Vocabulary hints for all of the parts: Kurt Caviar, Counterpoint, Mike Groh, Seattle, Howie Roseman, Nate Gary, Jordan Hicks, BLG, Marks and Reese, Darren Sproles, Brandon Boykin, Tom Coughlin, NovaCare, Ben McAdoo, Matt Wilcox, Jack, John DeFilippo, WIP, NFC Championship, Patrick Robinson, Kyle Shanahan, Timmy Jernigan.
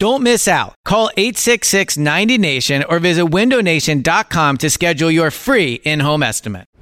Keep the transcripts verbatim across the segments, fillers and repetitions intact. Don't miss out. Call eight six six, nine zero, NATION or visit window nation dot com to schedule your free in-home estimate.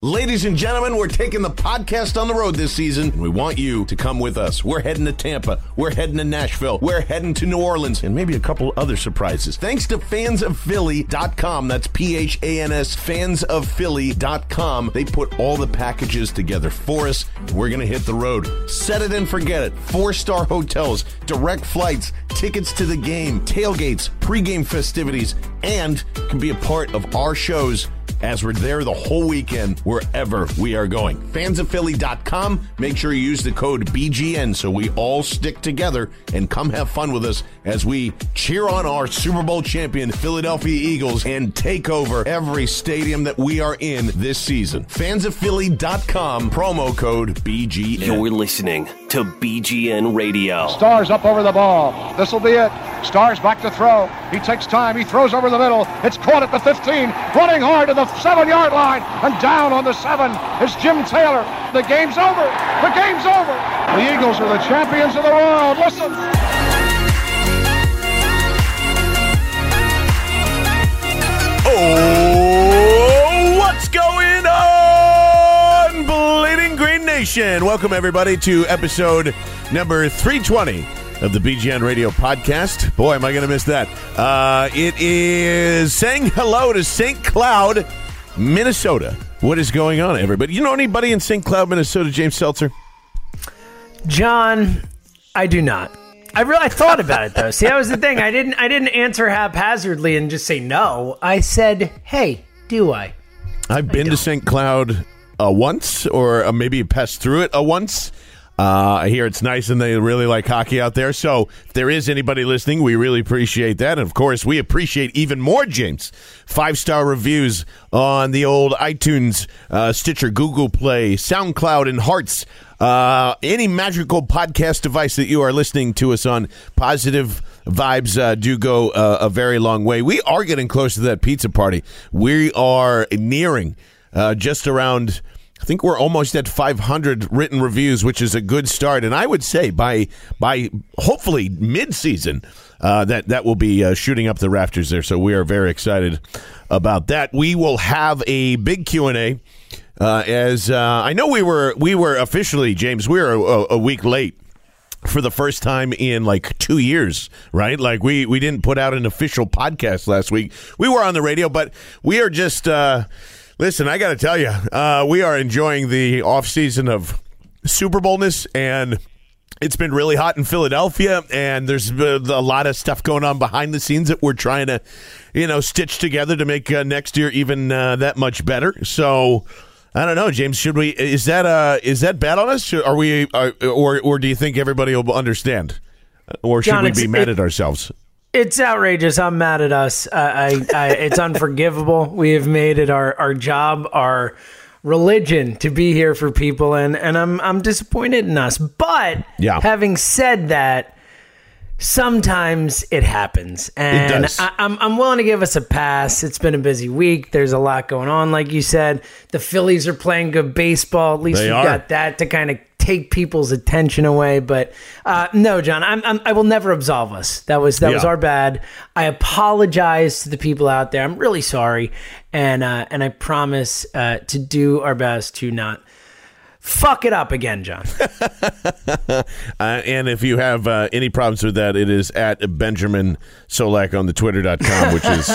Ladies and gentlemen, we're taking the podcast on the road this season, and we want you to come with us. We're heading to Tampa. We're heading to Nashville. We're heading to New Orleans, and maybe a couple other surprises. Thanks to fans of philly dot com. That's P H A N S, fans of philly dot com. They put all the packages together for us. We're going to hit the road. Set it and forget it. Four-star hotels, direct flights, tickets to the game, tailgates, pregame festivities, and can be a part of our shows as we're there the whole weekend, wherever we are going. fans of philly dot com. Make sure you use the code B G N so we all stick together and come have fun with us as we cheer on our Super Bowl champion Philadelphia Eagles and take over every stadium that we are in this season. fans of philly dot com, promo code B G N. You're listening to B G N Radio. Stars up over the ball. This will be it. Stars back to throw. He takes time. He throws over the middle. It's caught at the fifteen. Running hard to the seven-yard line. And down on the seven is Jim Taylor. The game's over. The game's over. The Eagles are the champions of the world. Listen. Oh, what's going on, Bleeding Green Nation? Welcome, everybody, to episode number three twenty of the B G N Radio podcast. Boy, am I going to miss that. Uh, it is saying hello to Saint Cloud, Minnesota. What is going on, everybody? You know anybody in Saint Cloud, Minnesota, James Seltzer? John, I do not. I really I thought about it, though. See, that was the thing. I didn't I didn't answer haphazardly and just say no. I said, hey, do I? I've been I to Saint Cloud uh, once, or uh, maybe passed through it uh, once. Uh, I hear it's nice and they really like hockey out there. So if there is anybody listening, we really appreciate that. And, of course, we appreciate even more, James, five-star reviews on the old iTunes, uh, Stitcher, Google Play, SoundCloud, and Hearts. Uh, any magical podcast device that you are listening to us on, positive vibes uh, do go uh, a very long way. We are getting close to that pizza party. We are nearing uh, just around... I think we're almost at five hundred written reviews, which is a good start. And I would say by by hopefully mid-season, uh, that, that will be uh, shooting up the rafters there. So we are very excited about that. We will have a big Q and A. Uh, as uh, I know we were we were officially, James, we were a, a week late for the first time in like two years, right? Like we, we didn't put out an official podcast last week. We were on the radio, but we are just... Uh, Listen, I got to tell you, uh, we are enjoying the off-season of Super Bowl-ness, and it's been really hot in Philadelphia, and there's a lot of stuff going on behind the scenes that we're trying to, you know, stitch together to make uh, next year even uh, that much better. So, I don't know, James, should we, is that uh, is that bad on us? Are we, are, or or do you think everybody will understand? Or should John, we be mad at ourselves? It's outrageous. I'm mad at us. Uh, I, I, it's unforgivable. We have made it our, our job, our religion to be here for people, and, and I'm I'm disappointed in us. But yeah. Having said that, sometimes it happens, and it does. I, I'm I'm willing to give us a pass. It's been a busy week. There's a lot going on, like you said. The Phillies are playing good baseball. At least we got that to kind of take people's attention away. But uh, no, John, I'm, I'm I will never absolve us. That was that yeah. was our bad. I apologize to the people out there. I'm really sorry, and uh, and I promise uh, to do our best to not fuck it up again, John. uh, and if you have uh, any problems with that, it is at Benjamin Solak on the twitter dot com, which is,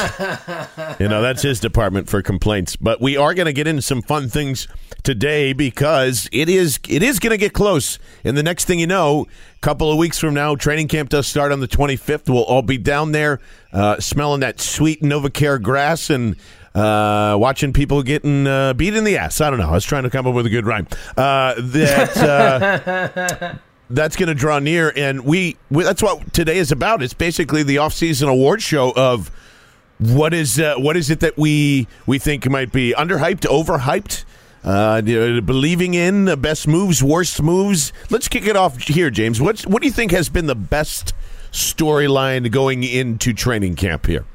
you know, that's his department for complaints. But we are going to get into some fun things today, because it is it is going to get close. And the next thing you know, a couple of weeks from now, training camp does start on the twenty-fifth. We'll all be down there uh, smelling that sweet Novacare grass and Uh, watching people getting uh, beat in the ass. I don't know. I was trying to come up with a good rhyme. Uh, that uh, that's going to draw near, and we, we that's what today is about. It's basically the off-season award show of what is uh, what is it that we we think might be underhyped, overhyped, uh, believing in the best moves, worst moves. Let's kick it off here, James. What's what do you think has been the best storyline going into training camp here?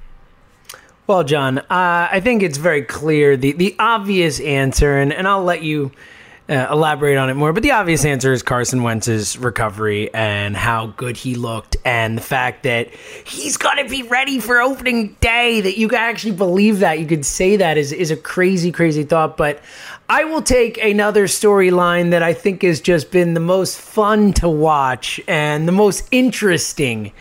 Well, John, uh, I think it's very clear the, the obvious answer, and, and I'll let you uh, elaborate on it more, but the obvious answer is Carson Wentz's recovery and how good he looked, and the fact that he's going to be ready for opening day, that you can actually believe that, you could say that is, is a crazy, crazy thought. But I will take another storyline that I think has just been the most fun to watch and the most interesting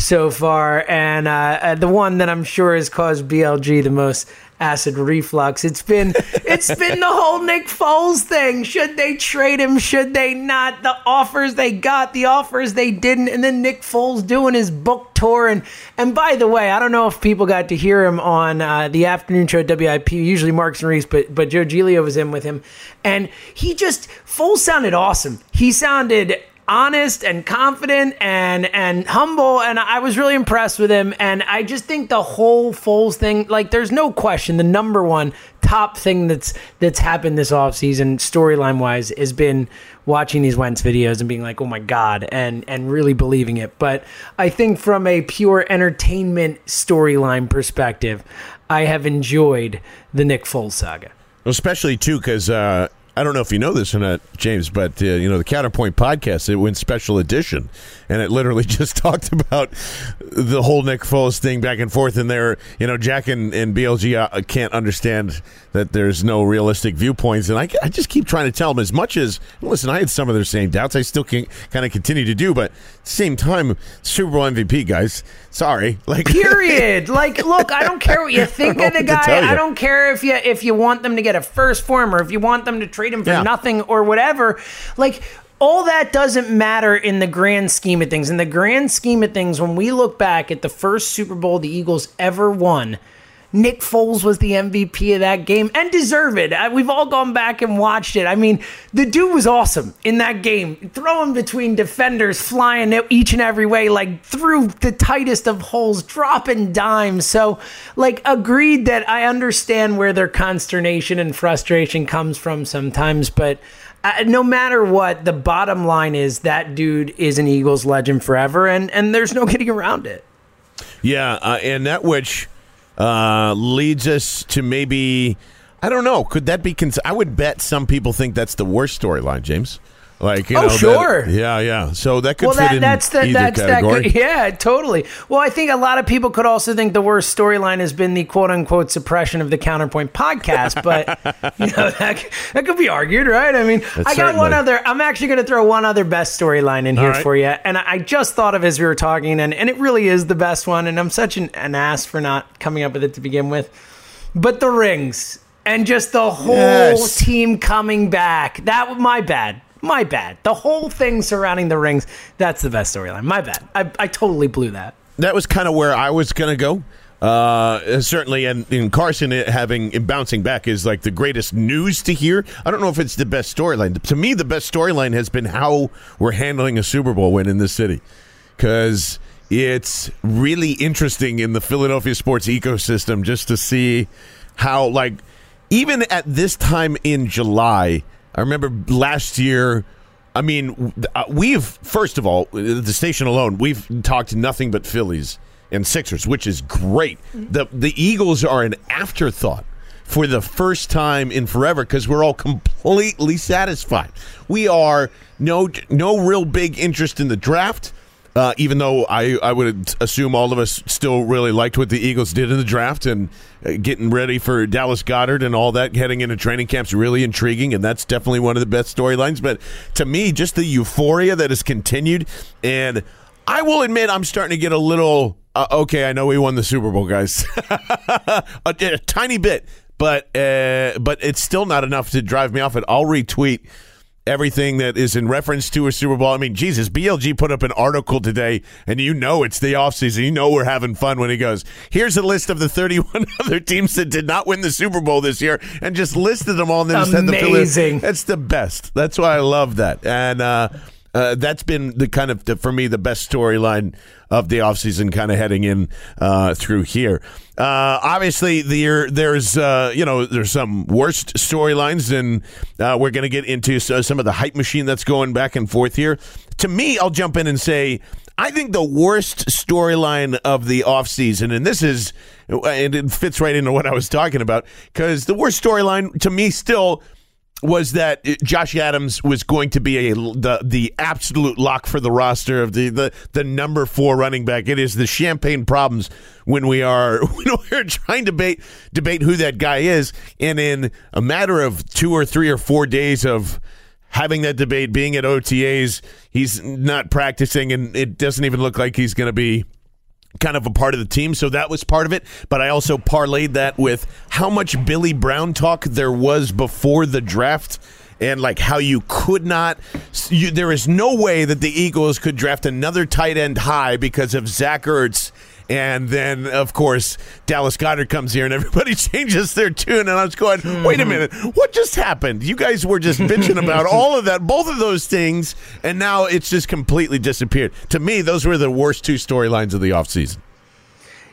so far, and uh, the one that I'm sure has caused B L G the most acid reflux. It's been it's been the whole Nick Foles thing. Should they trade him? Should they not? The offers they got, the offers they didn't, and then Nick Foles doing his book tour. And and by the way, I don't know if people got to hear him on uh, the afternoon show at W I P. Usually Marks and Reese, but but Joe Giglio was in with him, and he just Foles sounded awesome. He sounded honest and confident and and humble, and I was really impressed with him. And I just think the whole Foles thing, like, there's no question the number one top thing that's that's happened this offseason storyline wise has been watching these Wentz videos and being like, oh my god, and and really believing it. But I think from a pure entertainment storyline perspective, I have enjoyed the Nick Foles saga, especially too because uh I don't know if you know this or not, James, but uh, you know, the Counterpoint podcast, it went special edition, and it literally just talked about the whole Nick Foles thing back and forth. And there, you know, Jack and, and B L G can't understand that there's no realistic viewpoints, and I, I just keep trying to tell them, as much as, listen, I had some of their same doubts, I still can kind of continue to do, but at the same time, Super Bowl M V P, guys, sorry, like period. Like, look, I don't care what you think of the guy. I don't care if you if you want them to get a first for him, or if you want them to trade him for yeah. nothing or whatever. Like, all that doesn't matter in the grand scheme of things. In the grand scheme of things, when we look back at the first Super Bowl the Eagles ever won, Nick Foles was the M V P of that game, and deserved it. We've all gone back and watched it. I mean, the dude was awesome in that game. Throwing between defenders, flying each and every way, like through the tightest of holes, dropping dimes. So, like, agreed that I understand where their consternation and frustration comes from sometimes, but Uh, no matter what, the bottom line is that dude is an Eagles legend forever, and, and there's no getting around it. Yeah, uh, and that which uh, leads us to maybe, I don't know, could that be, cons- I would bet some people think that's the worst storyline, James. Like, you oh, know, sure. That, yeah, yeah. So that could well, fit that, in that's the, either that's category. That could, yeah, totally. Well, I think a lot of people could also think the worst storyline has been the quote-unquote suppression of the Counterpoint podcast, but you know, that, that could be argued, right? I mean, that's I got certainly. one other. I'm actually going to throw one other best storyline in here right. for you, and I just thought of as we were talking, and, and it really is the best one, and I'm such an, an ass for not coming up with it to begin with, but the rings and just the whole yes. team coming back. That was my bad. My bad. The whole thing surrounding the rings, that's the best storyline. My bad. I, I totally blew that. That was kind of where I was going to go. Uh, certainly, and, and Carson having and bouncing back is like the greatest news to hear. I don't know if it's the best storyline. To me, the best storyline has been how we're handling a Super Bowl win in this city, because it's really interesting in the Philadelphia sports ecosystem just to see how, like, even at this time in July – I remember last year, I mean, we've, first of all, the station alone, we've talked nothing but Phillies and Sixers, which is great. The the Eagles are an afterthought for the first time in forever because we're all completely satisfied. We are no no real big interest in the draft, uh, even though I, I would assume all of us still really liked what the Eagles did in the draft, and uh, getting ready for Dallas Goedert and all that heading into training camp is really intriguing, and that's definitely one of the best storylines. But to me, just the euphoria that has continued, and I will admit I'm starting to get a little... Uh, okay, I know we won the Super Bowl, guys. a, a tiny bit, but uh, but it's still not enough to drive me off it. I'll retweet everything that is in reference to a Super Bowl. I mean, Jesus, B L G put up an article today, and you know it's the offseason. You know we're having fun when he goes, here's a list of the thirty-one other teams that did not win the Super Bowl this year, and just listed them all. And then amazing. That's the best. That's why I love that. And uh Uh, that's been the kind of, the, for me, the best storyline of the offseason kind of heading in uh, through here. Uh, obviously, there there's uh, you know there's some worst storylines, and uh, we're going to get into some of the hype machine that's going back and forth here. To me, I'll jump in and say I think the worst storyline of the offseason, and this is, and it fits right into what I was talking about, because the worst storyline to me still was that Josh Adams was going to be a the the absolute lock for the roster of the, the, the number four running back. It is the champagne problems when we are when we're trying to debate debate who that guy is, and in a matter of two or three or four days of having that debate, being at O T As, he's not practicing, and it doesn't even look like he's going to be kind of a part of the team. So that was part of it, but I also parlayed that with how much Billy Brown talk there was before the draft, and like how you could not you, there is no way that the Eagles could draft another tight end high because of Zach Ertz, and then of course Dallas Goedert comes here and everybody changes their tune, and I was going, wait a minute, what just happened? You guys were just bitching about all of that, both of those things, and now it's just completely disappeared. To me, those were the worst two storylines of the offseason.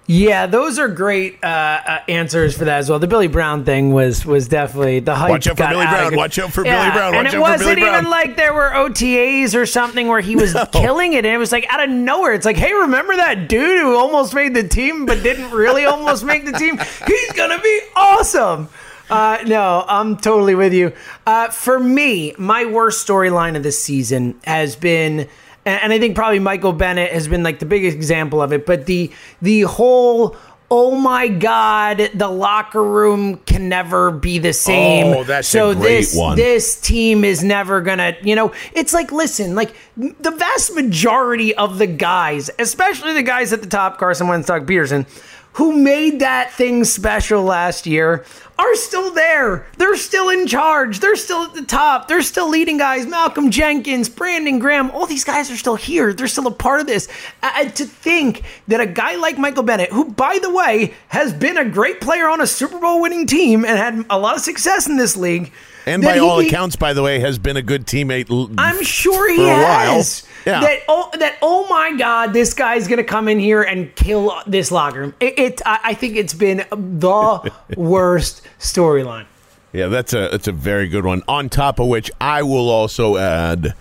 Yeah, those are great uh, uh, answers for that as well. The Billy Brown thing was was definitely the hype. Watch out for Billy Brown. Watch out for Billy Brown. And it wasn't even like there were O T As or something where he was no. killing it. And it was like out of nowhere. It's like, hey, remember that dude who almost made the team but didn't really almost make the team? He's going to be awesome. Uh, no, I'm totally with you. Uh, for me, my worst storyline of this season has been... And I think probably Michael Bennett has been like the biggest example of it. But the the whole, oh my God, the locker room can never be the same. Oh, that's so a great this, one. This team is never going to, you know, it's like, listen, like the vast majority of the guys, especially the guys at the top, Carson Wentz, Doug Peterson, who made that thing special last year, are still there. They're still in charge. They're still at the top. They're still leading guys. Malcolm Jenkins, Brandon Graham, all these guys are still here. They're still a part of this. And to think that a guy like Michael Bennett, who, by the way, has been a great player on a Super Bowl winning team and had a lot of success in this league. And by all he, accounts, by the way, has been a good teammate for a while. I'm sure he has. Yeah. That, oh, that, oh my God, this guy's going to come in here and kill this locker room. It, it I think it's been the worst storyline. Yeah, that's a, that's a very good one. On top of which, I will also add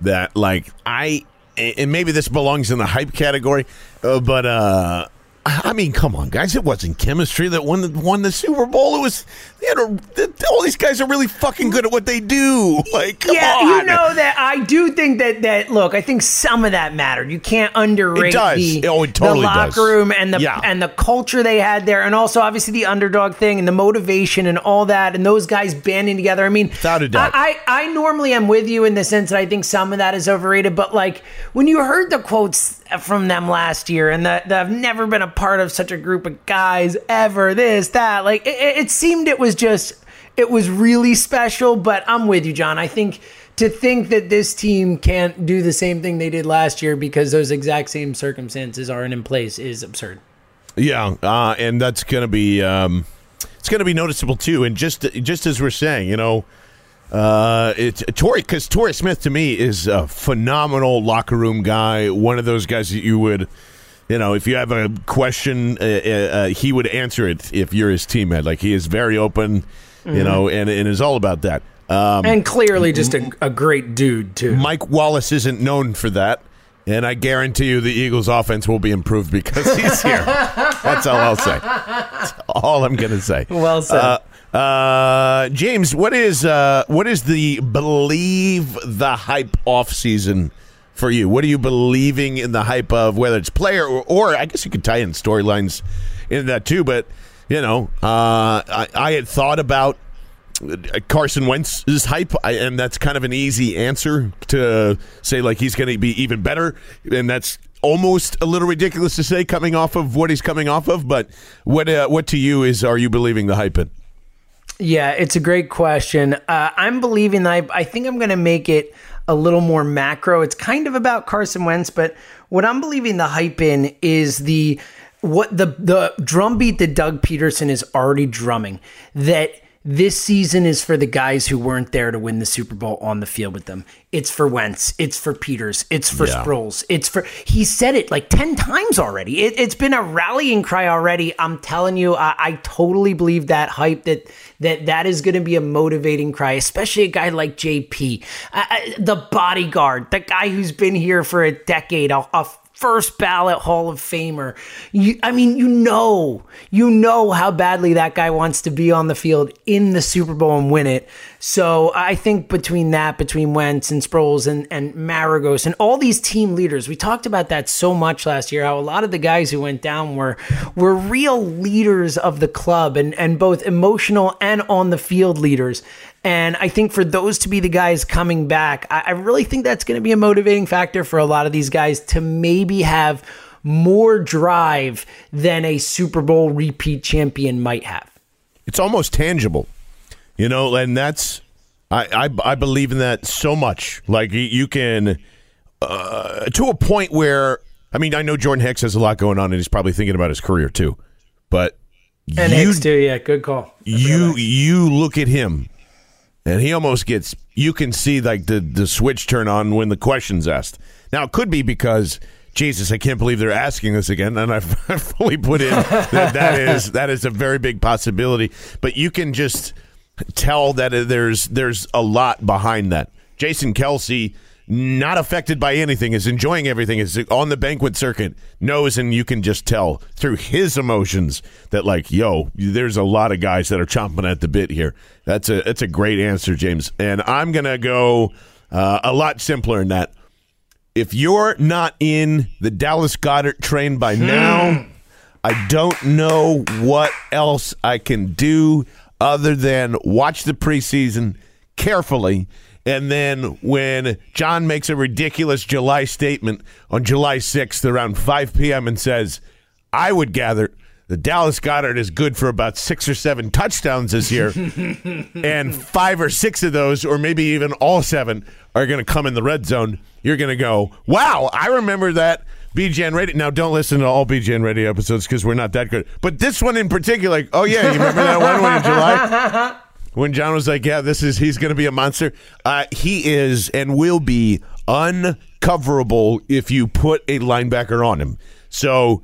that, like, I, and maybe this belongs in the hype category, uh, but, uh, I mean, come on, guys! It wasn't chemistry that won the, won the Super Bowl. It was, you know, all these guys are really fucking good at what they do. Like, come yeah, on. You know that I do think that that look. I think some of that mattered. You can't underrate it does. The, oh, it totally the locker does. room and the yeah. and the culture they had there, and also obviously the underdog thing and the motivation and all that, and those guys banding together. I mean, without a doubt, I, I, I normally am with you in the sense that I think some of that is overrated, but like when you heard the quotes from them last year, and that I've never been a part of such a group of guys ever, this, that, like it, it seemed it was just, it was really special, but I'm with you, John. I think to think that this team can't do the same thing they did last year because those exact same circumstances aren't in place is absurd. Yeah. Uh, and that's going to be, um, it's going to be noticeable too. And just, just as we're saying, you know, Uh, it's Torrey, because Torrey Smith to me is a phenomenal locker room guy. One of those guys that you would, you know, if you have a question, uh, uh, he would answer it if you're his teammate. Like he is very open, you mm-hmm. know, and, and is all about that. Um, and clearly just a, a great dude, too. Mike Wallace isn't known for that. And I guarantee you the Eagles' offense will be improved because he's here. That's all I'll say. That's all I'm going to say. Well said. Uh, Uh, James, what is uh, what is the believe the hype off season for you? What are you believing in the hype of, whether it's player or, or I guess you could tie in storylines in that too. But you know, uh, I, I had thought about Carson Wentz's hype, I, and that's kind of an easy answer to say, like he's going to be even better, and that's almost a little ridiculous to say coming off of what he's coming off of. But what uh, what to you is, are you believing the hype in? Yeah, it's a great question. Uh, I'm believing that I, I think I'm going to make it a little more macro. It's kind of about Carson Wentz, but what I'm believing the hype in is the what the the drumbeat that Doug Peterson is already drumming, that this season is for the guys who weren't there to win the Super Bowl on the field with them. It's for Wentz. It's for Peters. It's for yeah. Sproles. It's for, he said it like ten times already. It, it's been a rallying cry already. I'm telling you, I, I totally believe that hype, that that, that is going to be a motivating cry, especially a guy like J P, uh, the bodyguard, the guy who's been here for a decade, a, a first ballot Hall of Famer. You, I mean, you know, you know how badly that guy wants to be on the field in the Super Bowl and win it. So I think between that, between Wentz and Sproles and, and Maragos and all these team leaders, we talked about that so much last year, how a lot of the guys who went down were were real leaders of the club, and, and both emotional and on the field leaders. And I think for those to be the guys coming back, I really think that's going to be a motivating factor for a lot of these guys to maybe have more drive than a Super Bowl repeat champion might have. It's almost tangible, you know, and that's, I, I, I believe in that so much. Like you can, uh, to a point where, I mean, I know Jordan Hicks has a lot going on and he's probably thinking about his career too, but. And you, Hicks too, yeah, good call. You, you look at him. And he almost gets, you can see like the, the switch turn on when the question's asked. Now, it could be because, Jesus, I can't believe they're asking this again. And I've fully put in that that is, that is a very big possibility. But you can just tell that there's there's a lot behind that. Jason Kelce, not affected by anything, is enjoying everything, is on the banquet circuit, knows, and you can just tell through his emotions that, like, yo, there's a lot of guys that are chomping at the bit here. That's a that's a great answer, James. And I'm going to go uh, a lot simpler than that. If you're not in the Dallas Goedert train by now, I don't know what else I can do other than watch the preseason carefully. And then when John makes a ridiculous July statement on July sixth around five p.m. and says, I would gather the Dallas Goedert is good for about six or seven touchdowns this year, and five or six of those, or maybe even all seven, are going to come in the red zone, you're going to go, wow, I remember that B G N Radio. Now, don't listen to all B G N Radio episodes because we're not that good. But this one in particular, like, oh, yeah, you remember that one way in July? When John was like, yeah, this is, he's going to be a monster. Uh, he is and will be uncoverable if you put a linebacker on him. So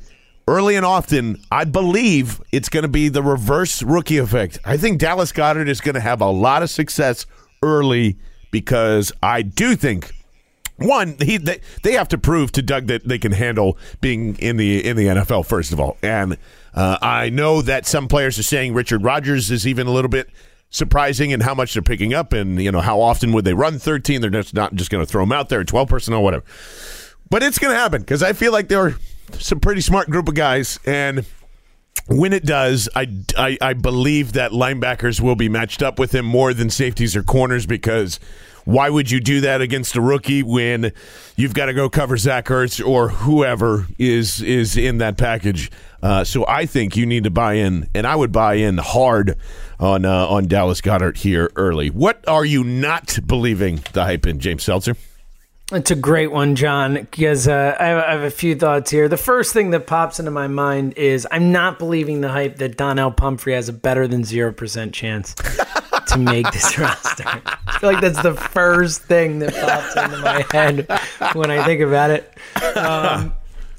early and often, I believe it's going to be the reverse rookie effect. I think Dallas Goedert is going to have a lot of success early because I do think, one, he they, they have to prove to Doug that they can handle being in the in the N F L, first of all. And uh, I know that some players are saying Richard Rodgers is even a little bit surprising in how much they're picking up, and you know how often would they run thirteen? They're just not just going to throw them out there, twelve personnel, whatever. But it's going to happen because I feel like they're some pretty smart group of guys, and when it does, I, I I believe that linebackers will be matched up with him more than safeties or corners, because why would you do that against a rookie when you've got to go cover Zach Ertz or whoever is is in that package? Uh, so I think you need to buy in, and I would buy in hard on uh, on Dallas Goedert here early. What are you not believing the hype in, James Seltzer? It's a great one, John, because uh, I have a few thoughts here. The first thing that pops into my mind is I'm not believing the hype that Donnell Pumphrey has a better than zero percent chance to make this roster. I feel like that's the first thing that pops into my head when I think about it. Um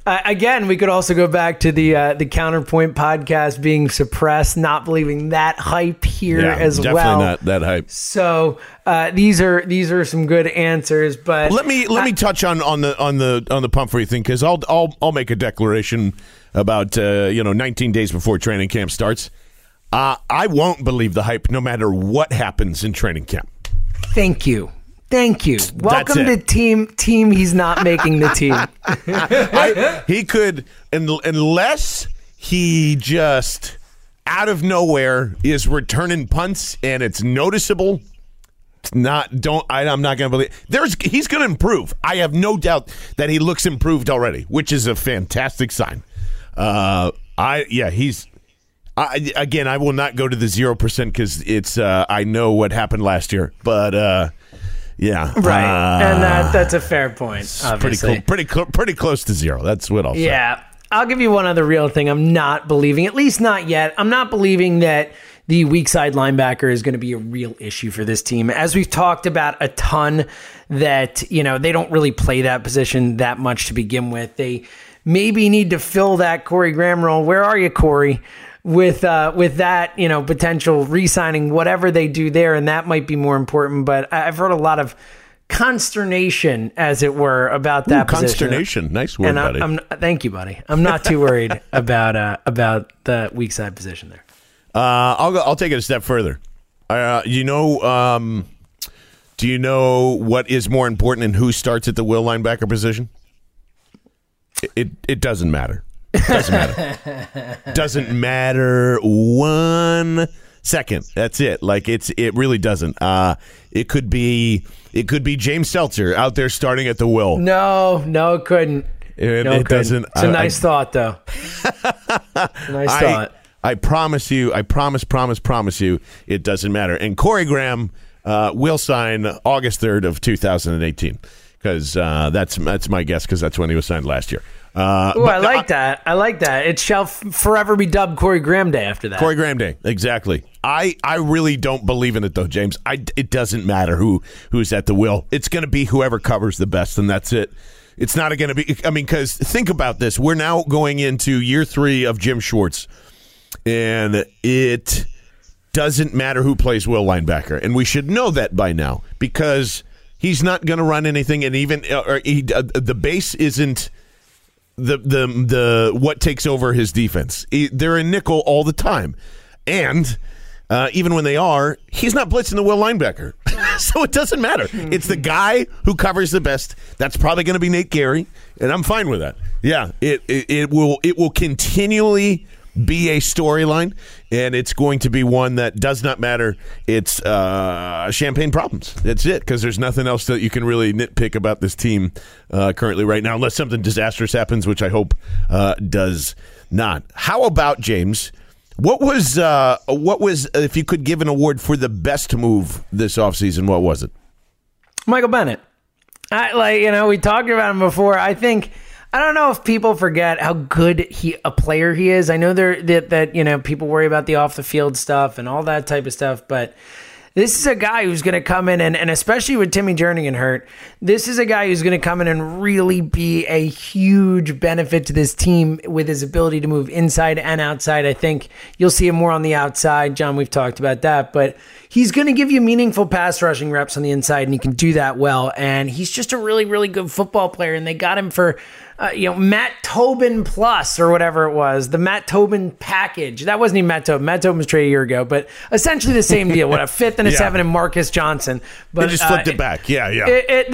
Uh, again, we could also go back to the uh, the Counterpoint podcast being suppressed, not believing that hype here yeah, as definitely well. Definitely not that hype. So uh, these are these are some good answers. But let me let I, me touch on, on the on the on the Pumphrey thing, because I'll I'll I'll make a declaration about uh, you know nineteen days before training camp starts. Uh, I won't believe the hype, no matter what happens in training camp. Thank you. Thank you. Welcome to team. Team. He's not making the team. I, he could, unless he just out of nowhere is returning punts and it's noticeable. It's not. Don't. I, I'm not going to believe. There's. He's going to improve. I have no doubt that he looks improved already, which is a fantastic sign. Uh, I. Yeah. He's. I again. I will not go to the zero percent because it's. Uh, I know what happened last year, but. Uh, Yeah, right, uh, and that, that's a fair point. Obviously, pretty, cool, pretty, cl- pretty close to zero. That's what I'll yeah. say. Yeah, I'll give you one other real thing. I'm not believing, at least not yet. I'm not believing that the weak side linebacker is going to be a real issue for this team, as we've talked about a ton. That you know they don't really play that position that much to begin with. They maybe need to fill that Corey Graham role. Where are you, Corey? With uh, with that, you know, potential re-signing, whatever they do there, and that might be more important. But I've heard a lot of consternation, as it were, about that Ooh, position. Consternation, nice word, and buddy. I'm, I'm, thank you, buddy. I'm not too worried about uh, about the weak side position there. Uh, I'll go, I'll take it a step further. Uh, you know, um, do you know what is more important and who starts at the will linebacker position? It it, it doesn't matter. Doesn't matter. Doesn't matter one second. That's it. Like it's it really doesn't. Uh, it could be it could be James Seltzer out there starting at the will. No, no, it couldn't. It, no, it couldn't. doesn't. It's a I, nice I, thought, though. nice I, thought. I promise you. I promise, promise, promise you. It doesn't matter. And Corey Graham uh, will sign August third of two thousand eighteen because uh, that's that's my guess because that's when he was signed last year. Uh, oh, I like I, that. I like that. It shall f- forever be dubbed Corey Graham Day after that. Corey Graham Day, exactly. I, I really don't believe in it though, James. I, it doesn't matter who who's at the wheel. It's going to be whoever covers the best, and that's it. It's not going to be. I mean, because think about this. We're now going into year three of Jim Schwartz, and it doesn't matter who plays wheel linebacker, and we should know that by now because he's not going to run anything, and even or he, uh, the base isn't. The the the what takes over his defense? He, they're in nickel all the time, and uh, even when they are, he's not blitzing the will linebacker, so it doesn't matter. It's the guy who covers the best. That's probably going to be Nate Gary, and I'm fine with that. Yeah, it it, it will it will continually be a storyline, and it's going to be one that does not matter. It's uh, champagne problems. That's it, because there's nothing else that you can really nitpick about this team uh, currently right now, unless something disastrous happens, which I hope uh, does not. How about, James, what was, uh, what was if you could give an award for the best move this offseason, what was it? Michael Bennett. I, like, you know, we talked about him before. I think... I don't know if people forget how good he a player he is. I know there that, that you know people worry about the off the field stuff and all that type of stuff, but this is a guy who's going to come in and, and especially with Timmy Jernigan hurt, this is a guy who's going to come in and really be a huge benefit to this team with his ability to move inside and outside. I think you'll see him more on the outside, John. We've talked about that, but he's going to give you meaningful pass rushing reps on the inside, and he can do that well. And he's just a really, really good football player. And they got him for. Uh, you know, Matt Tobin plus or whatever it was, the Matt Tobin package. That wasn't even Matt Tobin. Matt Tobin was traded a year ago, but essentially the same deal. What, a fifth and a yeah. seven and Marcus Johnson. But they just flipped uh, it back. Yeah, yeah. It, it, it,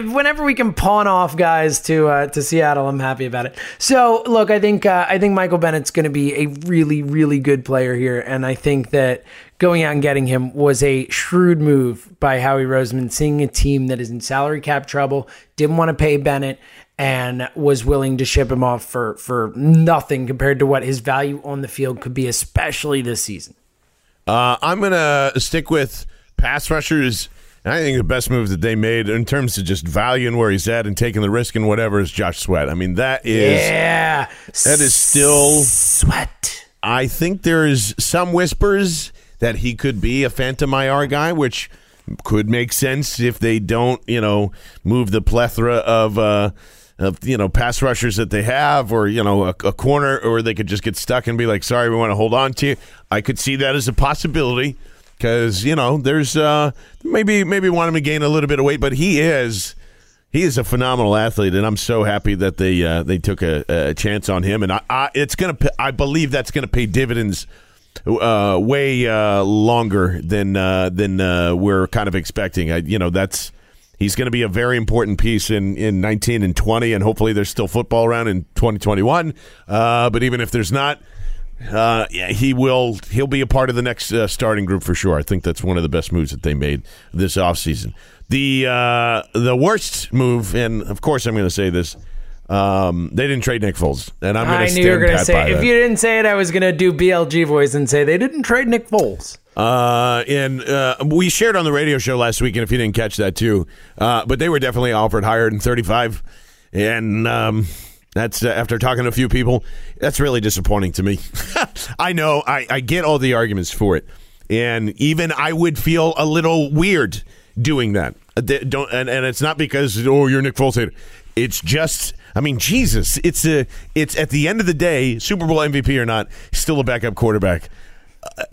it, whenever we can pawn off guys to uh, to Seattle, I'm happy about it. So, look, I think uh, I think Michael Bennett's going to be a really, really good player here, and I think that going out and getting him was a shrewd move by Howie Roseman, seeing a team that is in salary cap trouble, didn't want to pay Bennett, and was willing to ship him off for, for nothing compared to what his value on the field could be, especially this season. Uh, I'm going to stick with pass rushers. And I think the best move that they made in terms of just valuing where he's at and taking the risk and whatever is Josh Sweat. I mean, that is yeah. that is still... Sweat. I think there's some whispers that he could be a Phantom I R guy, which could make sense if they don't, you know, move the plethora of... Uh, of, you know, pass rushers that they have, or, you know, a, a corner, or they could just get stuck and be like, sorry, we want to hold on to you. I could see that as a possibility because, you know, there's uh, maybe maybe want him to gain a little bit of weight, but he is he is a phenomenal athlete, and I'm so happy that they uh, they took a, a chance on him, and I, I it's gonna I believe that's gonna pay dividends uh, way uh, longer than uh, than uh, we're kind of expecting. I, you know, that's. He's going to be a very important piece in, in nineteen and twenty, and hopefully there's still football around in twenty twenty-one. Uh, but even if there's not, uh, yeah, he will he'll be a part of the next uh, starting group for sure. I think that's one of the best moves that they made this offseason. The uh, the worst move, and of course I'm going to say this, um, they didn't trade Nick Foles, and I'm going to. I knew you were going to say it. If you didn't say it, I was going to do B L G voice and say they didn't trade Nick Foles. Uh, and uh, we shared on the radio show last week, and if you didn't catch that too, uh, but they were definitely offered higher than thirty-five, and um, that's uh, after talking to a few people, that's really disappointing to me. I know I, I get all the arguments for it, and even I would feel a little weird doing that. They don't, and, and it's not because oh you're Nick Foles hater. It's just, I mean, Jesus, it's a it's at the end of the day, Super Bowl M V P or not, still a backup quarterback. Uh,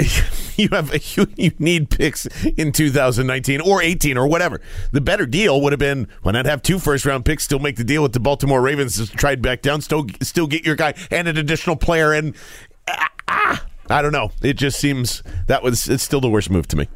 you have a, you, you need picks in two thousand nineteen or eighteen or whatever. The better deal would have been, why not have two first round picks, still make the deal with the Baltimore Ravens to trade back down, still still get your guy and an additional player, and ah, ah, I don't know. It just seems that was it's still the worst move to me.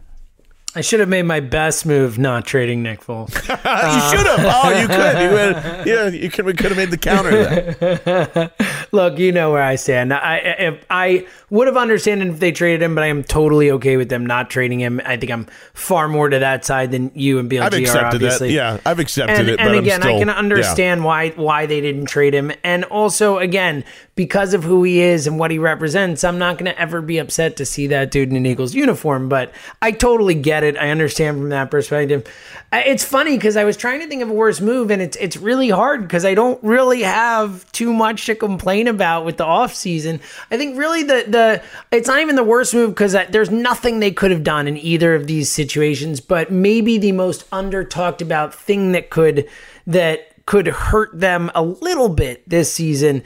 I should have made my best move not trading Nick Foles. You uh, should have. Oh, you could. You would, yeah, you could. We could have made the counter. Look, you know where I stand. I if I would have understood if they traded him, but I am totally okay with them not trading him. I think I'm far more to that side than you and B L G I've accepted are, obviously. That. Yeah, I've accepted and, it. And but again, I'm still, I can understand yeah. why why they didn't trade him. And also, again, because of who he is and what he represents, I'm not going to ever be upset to see that dude in an Eagles uniform. But I totally get it. I understand from that perspective. It's funny because I was trying to think of a worse move, and it's it's really hard because I don't really have too much to complain about with the offseason. I think really the the it's not even the worst move because there's nothing they could have done in either of these situations, but maybe the most under talked about thing that could that could hurt them a little bit this season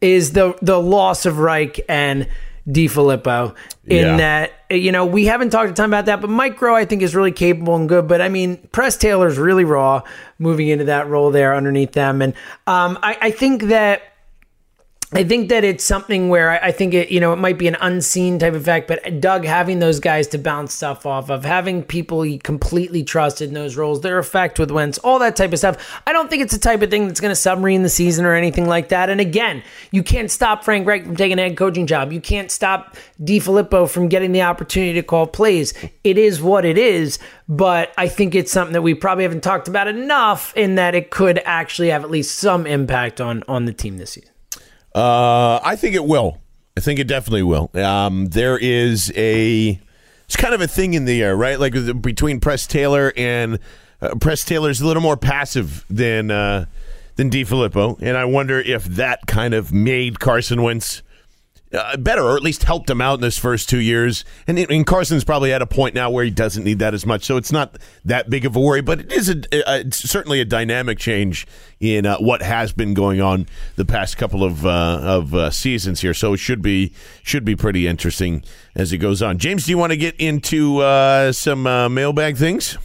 is the the loss of Reich and DiFilippo in yeah. that, you know, we haven't talked a ton about that, but Mike Groh, I think, is really capable and good. But I mean, Press Taylor's really raw moving into that role there underneath them. And um, I, I think that I think that it's something where I, I think it, you know, it might be an unseen type of fact, but Doug having those guys to bounce stuff off of, having people he completely trusted in those roles, their effect with Wentz, all that type of stuff. I don't think it's the type of thing that's going to submarine the season or anything like that. And again, you can't stop Frank Reich from taking a head coaching job. You can't stop DiFilippo from getting the opportunity to call plays. It is what it is, but I think it's something that we probably haven't talked about enough in that it could actually have at least some impact on on the team this season. Uh, I think it will. I think it definitely will. Um, there is a, it's kind of a thing in the air, right? Like between Press Taylor and uh, Press Taylor's a little more passive than uh, than DiFilippo, and I wonder if that kind of made Carson Wentz uh, better, or at least helped him out in his first two years. And, and Carson's probably at a point now where he doesn't need that as much, so it's not that big of a worry. But it is a, a, it's certainly a dynamic change in uh, what has been going on the past couple of uh, of uh, seasons here. So it should be should be pretty interesting as it goes on. James, do you want to get into uh, some uh, mailbag things?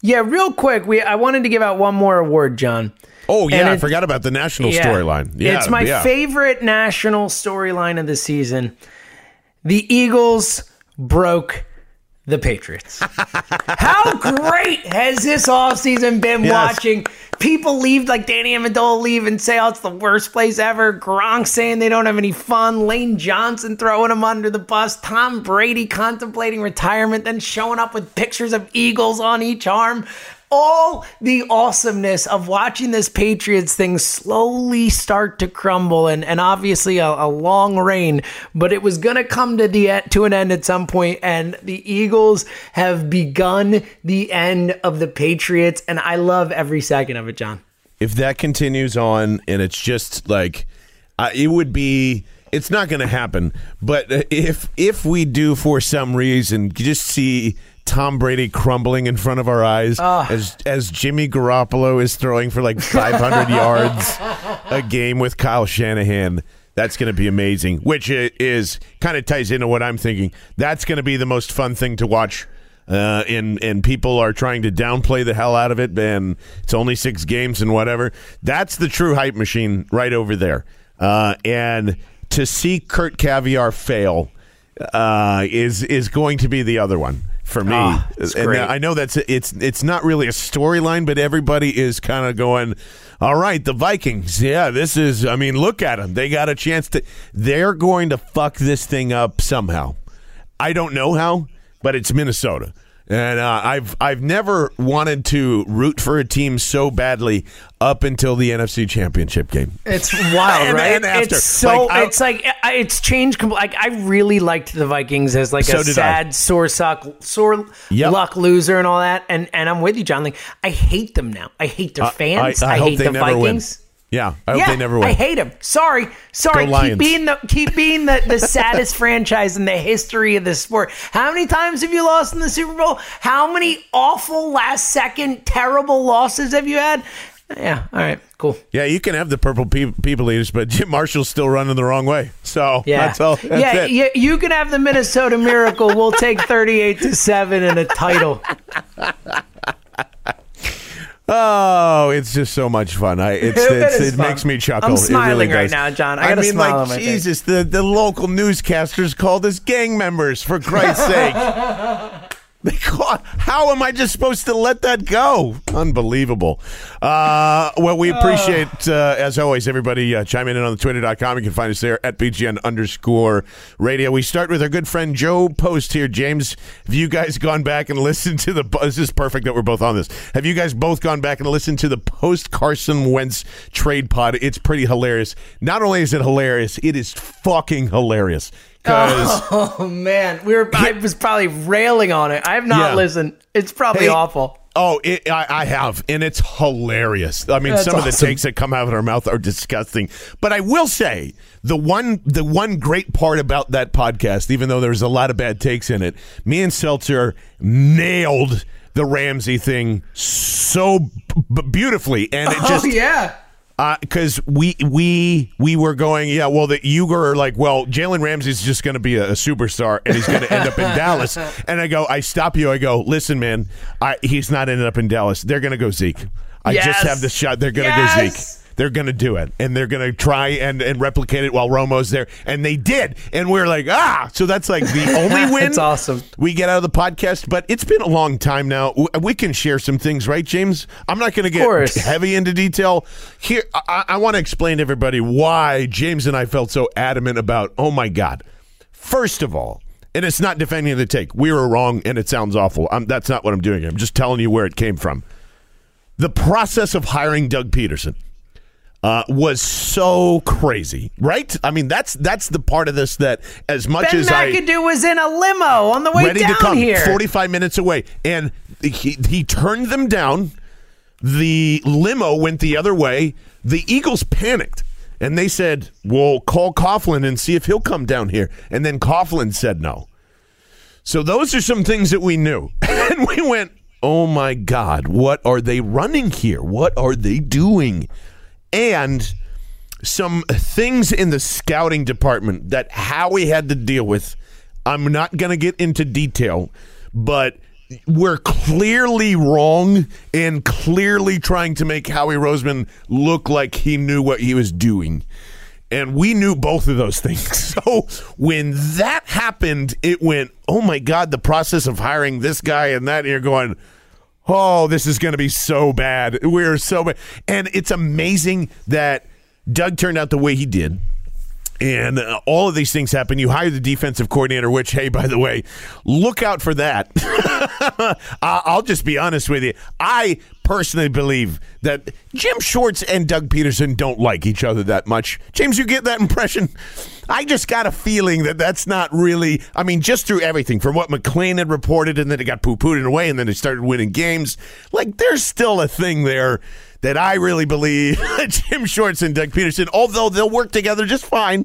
Yeah, real quick. We I wanted to give out one more award, John. Oh, yeah, I forgot about the national yeah, storyline. Yeah, it's my yeah. favorite national storyline of the season. The Eagles broke the Patriots. How great has this offseason been yes. watching people leave, like Danny Amendola leave and say, oh, it's the worst place ever. Gronk saying they don't have any fun. Lane Johnson throwing him under the bus. Tom Brady contemplating retirement, then showing up with pictures of Eagles on each arm. All the awesomeness of watching this Patriots thing slowly start to crumble, and, and obviously a, a long reign, but it was going to come to the to an end at some point, and the Eagles have begun the end of the Patriots, and I love every second of it, John. If that continues on, and it's just like, uh, it would be... It's not going to happen, but if if we do for some reason just see Tom Brady crumbling in front of our eyes uh. as as Jimmy Garoppolo is throwing for like five hundred yards a game with Kyle Shanahan. That's going to be amazing, which is kind of ties into what I'm thinking. That's going to be the most fun thing to watch. Uh, and, and people are trying to downplay the hell out of it, and it's only six games and whatever. That's the true hype machine right over there. Uh, and to see Kurt Caviar fail uh, is is going to be the other one for me. Oh, and I know that's it's it's not really a storyline, but everybody is kind of going, all right, the Vikings, yeah, this is, I mean, look at them. They got a chance to, they're going to fuck this thing up somehow. I don't know how. But it's Minnesota, and uh, I've I've never wanted to root for a team so badly up until the N F C Championship game. It's wild, and, right? And after. It's so like, it's like it's changed. Compl- like I really liked the Vikings as like so a sad I. sore sock sore yep. luck loser and all that. And and I'm with you, John. Like I hate them now. I hate their fans. Uh, I, I, I hope hate they the never Vikings. Win. Yeah, I hope yeah, they never win. I hate them. Sorry, sorry. Keep being the keep being the, the saddest franchise in the history of the sport. How many times have you lost in the Super Bowl? How many awful last second terrible losses have you had? Yeah, all right, cool. Yeah, you can have the purple pe- people eaters, but Jim Marshall's still running the wrong way. So yeah. that's all. That's yeah, it. yeah, you can have the Minnesota Miracle. We'll take thirty-eight to seven and a title. Oh, it's just so much fun. I it's, it's it fun. Makes me chuckle. I'm smiling it really right now, John. I, I gotta mean, smile like on my Jesus, face. the the local newscasters called us gang members for Christ's sake. They call, how am I just supposed to let that go? Unbelievable. Uh, well, we appreciate, uh, as always, everybody uh, chime in on the twitter dot com. You can find us there at B G N underscore radio. We start with our good friend Joe Post here. James, have you guys gone back and listened to the – this is perfect that we're both on this. Have you guys both gone back and listened to the post-Carson Wentz trade pod? It's pretty hilarious. Not only is it hilarious, it is fucking hilarious. Oh man, we were. I was probably railing on it. I have not yeah. listened. It's probably hey, awful. Oh, it, I, I have, and it's hilarious. I mean, That's some awesome. of the takes that come out of our mouth are disgusting. But I will say the one, the one great part about that podcast, even though there was a lot of bad takes in it, me and Seltzer nailed the Ramsey thing so b- beautifully, and it just oh, yeah. Because uh, we we we were going, yeah, well, that you were like, well, Jalen Ramsey's just going to be a, a superstar and he's going to end up in Dallas. And I go, I stop you. I go, listen, man, I, he's not ending up in Dallas. They're going to go Zeke. I yes. just have this shot. They're going to yes. go Zeke. They're going to do it, and they're going to try and, and replicate it while Romo's there, and they did, and we're like, ah, so that's like the only win It's awesome. we get out of the podcast, but it's been a long time now. We can share some things, right, James? I'm not going to get heavy into detail. Here, I, I want to explain to everybody why James and I felt so adamant about, oh, my God. First of all, and it's not defending the take. We were wrong, and it sounds awful. I'm, that's not what I'm doing. I'm just telling you where it came from. The process of hiring Doug Peterson. Uh, was so crazy, right? I mean, that's that's the part of this that as much ben as McAdoo I... was in a limo on the way ready down to come, here. forty-five minutes away. And he, he turned them down. The limo went the other way. The Eagles panicked. And they said, we'll call Coughlin and see if he'll come down here. And then Coughlin said no. So those are some things that we knew. And we went, oh my God, what are they running here? What are they doing? And some things in the scouting department that Howie had to deal with. I'm not going to get into detail, but we're clearly wrong and clearly trying to make Howie Roseman look like he knew what he was doing. And we knew both of those things. So when that happened, it went, oh, my God, the process of hiring this guy and that, and you're going, oh, this is going to be so bad. We're so bad. And it's amazing that Doug turned out the way he did. And uh, all of these things happen. You hire the defensive coordinator, which, hey, by the way, look out for that. I'll just be honest with you. I personally believe that Jim Schwartz and Doug Peterson don't like each other that much. James, you get that impression? I just got a feeling that that's not really, I mean, just through everything, from what McLean had reported, and then it got poo-pooed away, and then they started winning games. Like, there's still a thing there that I really believe Jim Schwartz and Doug Peterson, although they'll work together just fine,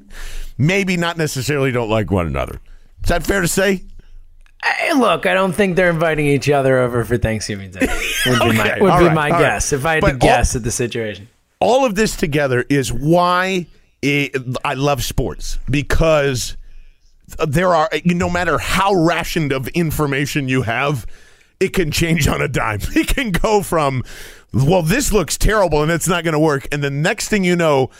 maybe not necessarily don't like one another. Is that fair to say? Hey, look, I don't think they're inviting each other over for Thanksgiving Day. Would okay. be my, would be right. my guess right. if I had but to guess all, at the situation. All of this together is why it, I love sports, because there are, no matter how rationed of information you have, it can change on a dime. It can go from, well, this looks terrible and it's not going to work, and the next thing you know,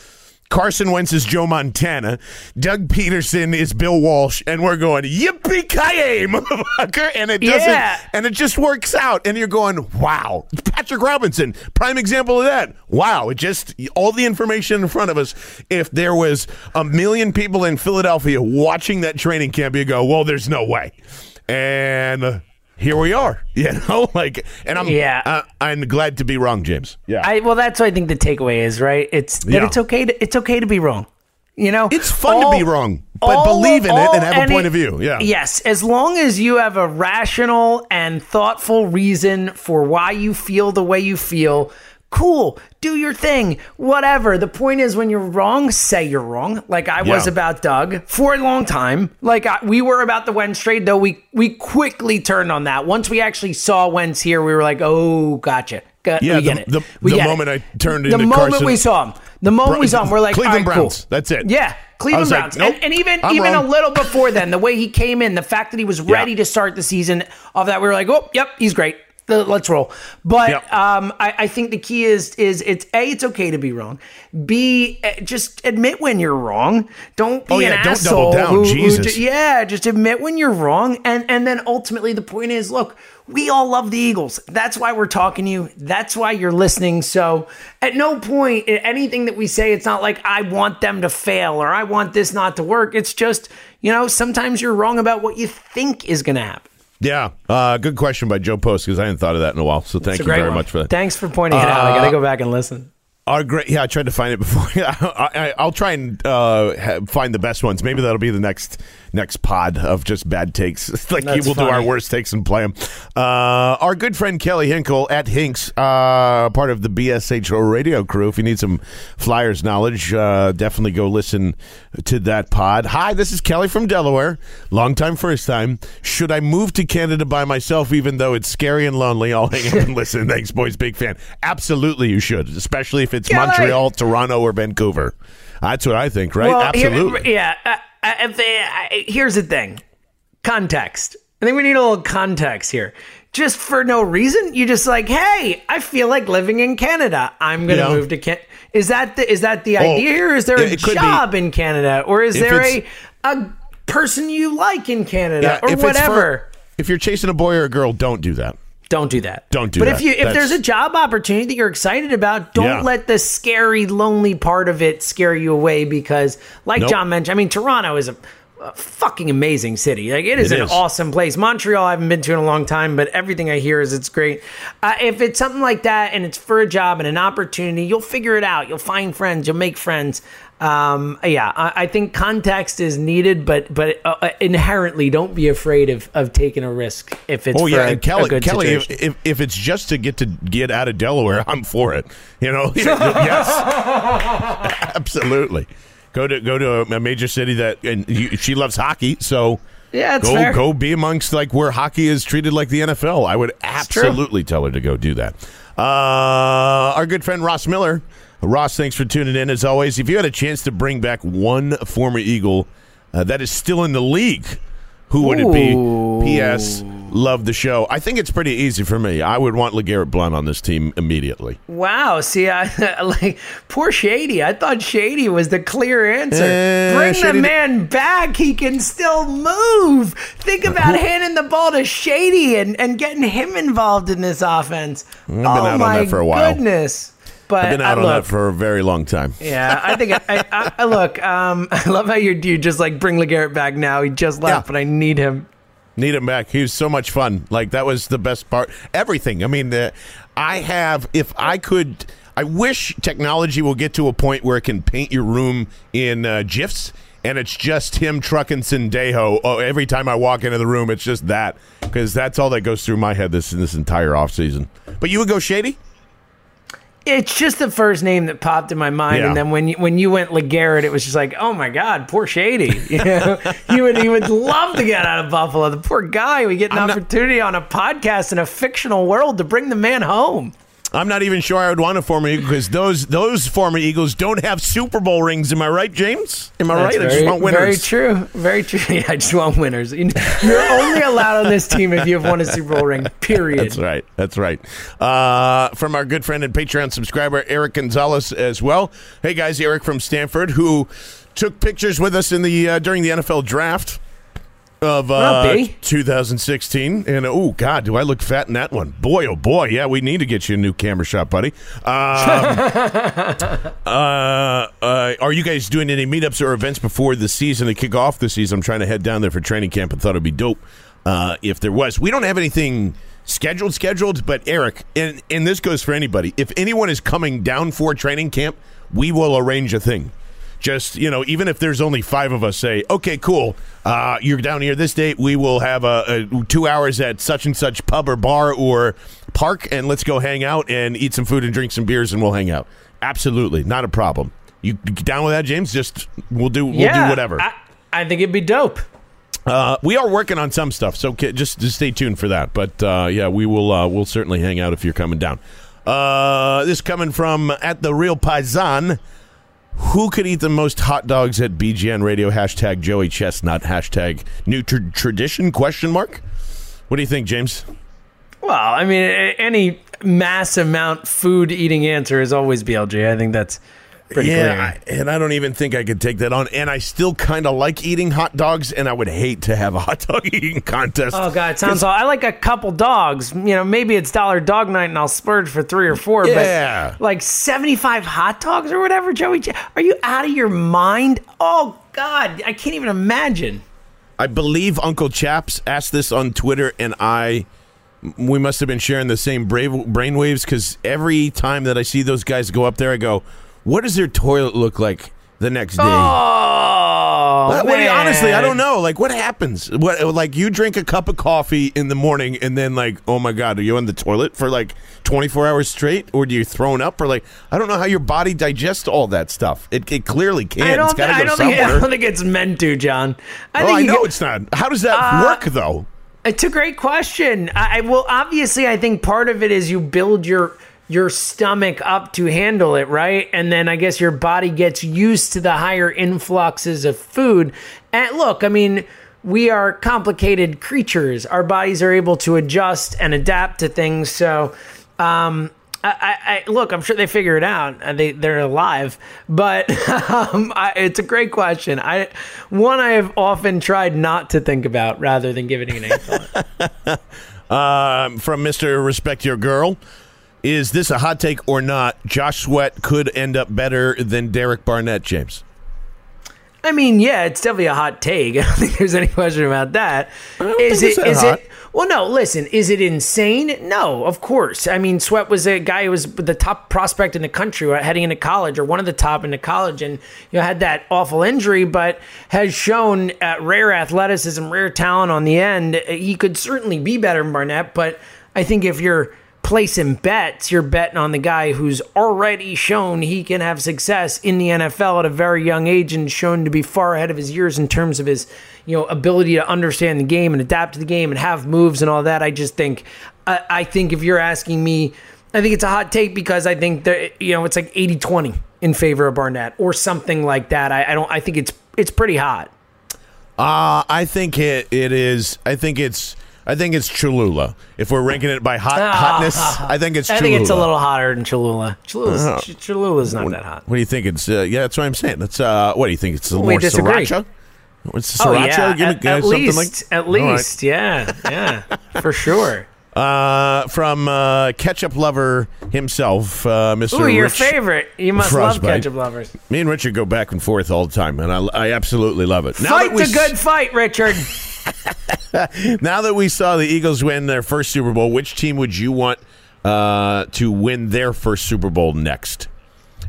Carson Wentz is Joe Montana, Doug Peterson is Bill Walsh, and we're going, yippee-ki-yay, motherfucker, and it doesn't, yeah. and it just works out, and you're going, wow. Patrick Robinson, prime example of that. Wow, it just, all the information in front of us. If there was a million people in Philadelphia watching that training camp, you go, well, there's no way. And here we are, you know, like, and I'm, yeah. uh, I'm glad to be wrong, James. Yeah. I, well, that's what I think the takeaway is, right? It's that yeah. it's okay to, it's okay to be wrong, you know. It's fun all, to be wrong, but believe in all, it and have any, a point of view. Yeah. Yes, as long as you have a rational and thoughtful reason for why you feel the way you feel. Cool, do your thing, whatever. The point is, when you're wrong, say you're wrong. Like I yeah. was about Doug for a long time. Like I, we were about the Wentz trade, though we we quickly turned on that. Once we actually saw Wentz here, we were like, oh, gotcha. Got, yeah, we get the, it. The, the moment it. I turned into the moment Carson, we saw him. The moment Bro- we saw him, we're like, Cleveland all right, Browns. Cool. That's it. Yeah, Cleveland Browns. Like, nope, and, and even I'm even wrong. A little before then, the way he came in, the fact that he was ready yeah. to start the season, all that, we were like, oh, yep, he's great. Let's roll. But yep. um, I, I think the key is, is it's A, it's okay to be wrong. B, just admit when you're wrong. Don't be oh, yeah, an don't asshole. Double down. Who, Jesus. Who just, yeah, just admit when you're wrong. And, and then ultimately the point is, look, we all love the Eagles. That's why we're talking to you. That's why you're listening. So at no point, anything that we say, it's not like I want them to fail or I want this not to work. It's just, you know, sometimes you're wrong about what you think is going to happen. Yeah, uh, good question by Joe Post, because I hadn't thought of that in a while. So thank you very one. much for that. Thanks for pointing uh, it out. I got to go back and listen. Our great, yeah, I tried to find it before. I, I, I'll try and uh, find the best ones. Maybe that'll be the next next pod of just bad takes. Like That's we'll funny. do our worst takes and play them. Uh, our good friend Kelly Hinkle at Hinks, uh, part of the B S H O radio crew. If you need some Flyers knowledge, uh, definitely go listen to that pod. Hi, this is Kelly from Delaware. Long time, first time. Should I move to Canada by myself, even though it's scary and lonely? I'll hang up and listen. Thanks, boys. Big fan. Absolutely, you should, especially if it's Kelly. Montreal, Toronto, or Vancouver. That's what I think, right? Well, absolutely. Here, yeah. Uh, if they, uh, here's the thing. Context. I think we need a little context here. Just for no reason, you're just like, hey, I feel like living in Canada. I'm going to yeah. move to Canada. Is that the, is that the well, idea here? Is there a job be. in Canada? Or is if there a a person you like in Canada yeah, or if whatever? For, if you're chasing a boy or a girl, don't do that. Don't do that. Don't do but that. But if you if That's... there's a job opportunity that you're excited about, don't yeah. let the scary, lonely part of it scare you away, because, like nope. John mentioned, I mean, Toronto is a, a fucking amazing city. Like It is it an is. awesome place. Montreal I haven't been to in a long time, but everything I hear is it's great. Uh, if it's something like that and it's for a job and an opportunity, you'll figure it out. You'll find friends. You'll make friends. Um, yeah, I, I think context is needed, but but uh, inherently, don't be afraid of, of taking a risk if it's oh, for yeah. a, and Kelly, a good Kelly, situation. If, if, if it's just to get to get out of Delaware, I'm for it. You know, yes, absolutely. Go to go to a major city that, and you, she loves hockey, so yeah, go fair. go be amongst like where hockey is treated like the N F L. I would absolutely tell her to go do that. Uh, our good friend Ross Miller. Ross, thanks for tuning in. As always, if you had a chance to bring back one former Eagle uh, that is still in the league, who would Ooh. it be? P S. Love the show. I think it's pretty easy for me. I would want LeGarrette Blount on this team immediately. Wow. See, I like poor Shady. I thought Shady was the clear answer. Uh, Bring Shady the man did. back. He can still move. Think about handing the ball to Shady and, and getting him involved in this offense. I've been oh, out my on that for a while. goodness. But I've been out I on look, that for a very long time. Yeah, I think I, I, I look. Um, I love how you you just like bring LeGarrette back now. He just left, yeah. but I need him. Need him back. He was so much fun. Like that was the best part. Everything. I mean, the, I have. If I could, I wish technology will get to a point where it can paint your room in uh, GIFs, and it's just him trucking Sendejo. Oh, every time I walk into the room, it's just that, because that's all that goes through my head this this entire offseason. But you would go Shady. It's just the first name that popped in my mind, yeah. and then when you, when you went LeGarrette, it was just like, oh my God, poor Shady. You know, he would he would love to get out of Buffalo. The poor guy, we get an I'm opportunity not- on a podcast in a fictional world to bring the man home. I'm not even sure I would want a former Eagle because those those former Eagles don't have Super Bowl rings. Am I right, James? Am I That's right? Very, I just want winners. Very true. Very true. Yeah, I just want winners. You're only allowed on this team if you have won a Super Bowl ring, period. That's right. That's right. Uh, from our good friend and Patreon subscriber, Eric Gonzalez as well. Hey, guys, Eric from Stanford, who took pictures with us in the uh, during the N F L draft of uh, two thousand sixteen, and oh God, do I look fat in that one? Boy, oh boy, yeah, we need to get you a new camera shot, buddy. Um, uh, uh, are you guys doing any meetups or events before the season to kick off the season? I'm trying to head down there for training camp and thought it'd be dope uh, if there was. We don't have anything scheduled, scheduled, but Eric, and and this goes for anybody. If anyone is coming down for training camp, we will arrange a thing. Just, you know, even if there's only five of us, say, okay, cool, uh, you're down here this date, we will have a, a two hours at such and such pub or bar or park, and let's go hang out and eat some food and drink some beers, and we'll hang out. Absolutely, not a problem. You down with that, James? Just, we'll do, we'll yeah, do whatever. I, I think it'd be dope. Uh, we are working on some stuff, so just, just stay tuned for that. But, uh, yeah, we will uh, we'll certainly hang out if you're coming down. Uh, this coming from at the Real Paisan. Who could eat the most hot dogs at B G N Radio? Hashtag Joey Chestnut. Hashtag new tr- tradition? Question mark. What do you think, James? Well, I mean, any mass amount food eating answer is always B L G. I think that's pretty yeah, clear. I, and I don't even think I could take that on. And I still kind of like eating hot dogs, and I would hate to have a hot dog eating contest. Oh, God, it sounds all. I like a couple dogs. You know, maybe it's dollar dog night, and I'll splurge for three or four. Yeah. But like seventy-five hot dogs or whatever, Joey? Are you out of your mind? Oh, God, I can't even imagine. I believe Uncle Chaps asked this on Twitter, and I... we must have been sharing the same brainwaves, because every time that I see those guys go up there, I go... what does their toilet look like the next day? Oh, what, what you, honestly, I don't know. Like, what happens? What, like, you drink a cup of coffee in the morning, and then, like, oh, my God, are you on the toilet for, like, twenty-four hours straight? Or do you thrown up? Or, like, I don't know how your body digests all that stuff. It, it clearly can. I don't, it's got to go don't somewhere. Think, I don't think it's meant to, John. I, oh, think I know can, it's not. How does that uh, work, though? It's a great question. I, I well, obviously, I think part of it is you build your... your stomach up to handle it, right? And then I guess your body gets used to the higher influxes of food. And look, I mean, we are complicated creatures. Our bodies are able to adjust and adapt to things. So, um, I, I, look, I'm sure they figure it out. They, they're alive. But um, I, it's a great question. I One I have often tried not to think about rather than giving it any thought. uh, from Mister Respect Your Girl. Is this a hot take or not? Josh Sweat could end up better than Derek Barnett, James. I mean, yeah, it's definitely a hot take. I don't think there's any question about that. Is it? Is it? Well, no, listen, is it insane? No, of course. I mean, Sweat was a guy who was the top prospect in the country heading into college, or one of the top into college, and you know, had that awful injury, but has shown uh, rare athleticism, rare talent on the end. He could certainly be better than Barnett, but I think if you're placing bets, you're betting on the guy who's already shown he can have success in the N F L at a very young age and shown to be far ahead of his years in terms of his, you know, ability to understand the game and adapt to the game and have moves and all that. I just think, I, I think if you're asking me, I think it's a hot take because I think that, you know, it's like eighty twenty in favor of Barnett or something like that. I, I don't, I think it's, it's pretty hot. Uh, I think it, it is. I think it's, I think it's Cholula. If we're ranking it by hot, hotness, I think it's Cholula. I think it's a little hotter than Cholula. Cholula's, uh, Ch- Cholula's not what, that hot. What do you think? It's uh, yeah, that's what I'm saying. That's uh, what do you think? It's a more sriracha. It's sriracha. Oh, yeah. Give at, it, at least, like, at least, right. yeah, yeah, for sure. Uh, from uh, ketchup lover himself, uh, Mister Ooh, your Rich favorite. You must Frostbite. Love ketchup lovers. Me and Richard go back and forth all the time, and I, I absolutely love it. Now fight the good fight, Richard. Now that we saw the Eagles win their first Super Bowl, which team would you want uh, to win their first Super Bowl next?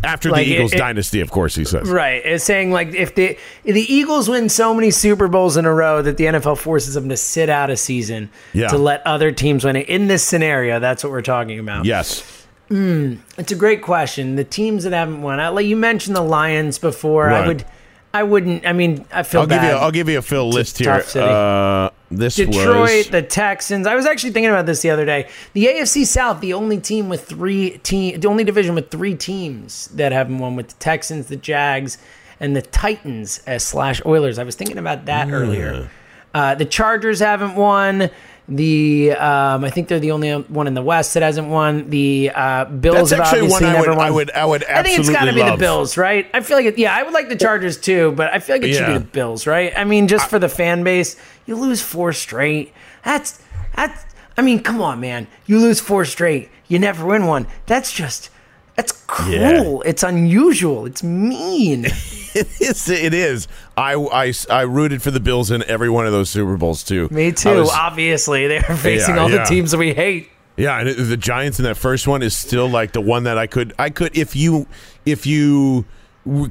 After like the Eagles it, it, dynasty, of course, he says. Right. It's saying, like, if the, if the Eagles win so many Super Bowls in a row that the N F L forces them to sit out a season yeah. to let other teams win it. In this scenario, that's what we're talking about. Yes. Mm, it's a great question. The teams that haven't won, I, like you mentioned the Lions before. Right. I would, I wouldn't. I mean, I feel I'll bad. Give you a, I'll give you a Phil list here. Uh, this Detroit, was... the Texans. I was actually thinking about this the other day. The A F C South, the only team with three team, the only division with three teams that haven't won, with the Texans, the Jags, and the Titans as slash Oilers. I was thinking about that mm. earlier. Uh, the Chargers haven't won. The um, I think they're the only one in the West that hasn't won. The uh, Bills have obviously one I never would, won. I would, I would absolutely I think it's got to be the Bills, right? I feel like it, yeah, I would like the Chargers too, but I feel like it yeah. should be the Bills, right? I mean, just I, for the fan base, you lose four straight. That's that's. I mean, come on, man. You lose four straight. You never win one. That's just that's cruel. Yeah. It's unusual. It's mean. It is. It is. I, I, I rooted for the Bills in every one of those Super Bowls, too. Me, too. Was, Obviously, they are facing yeah, all yeah. the teams that we hate. Yeah, and the Giants in that first one is still like the one that I could – I could if you if you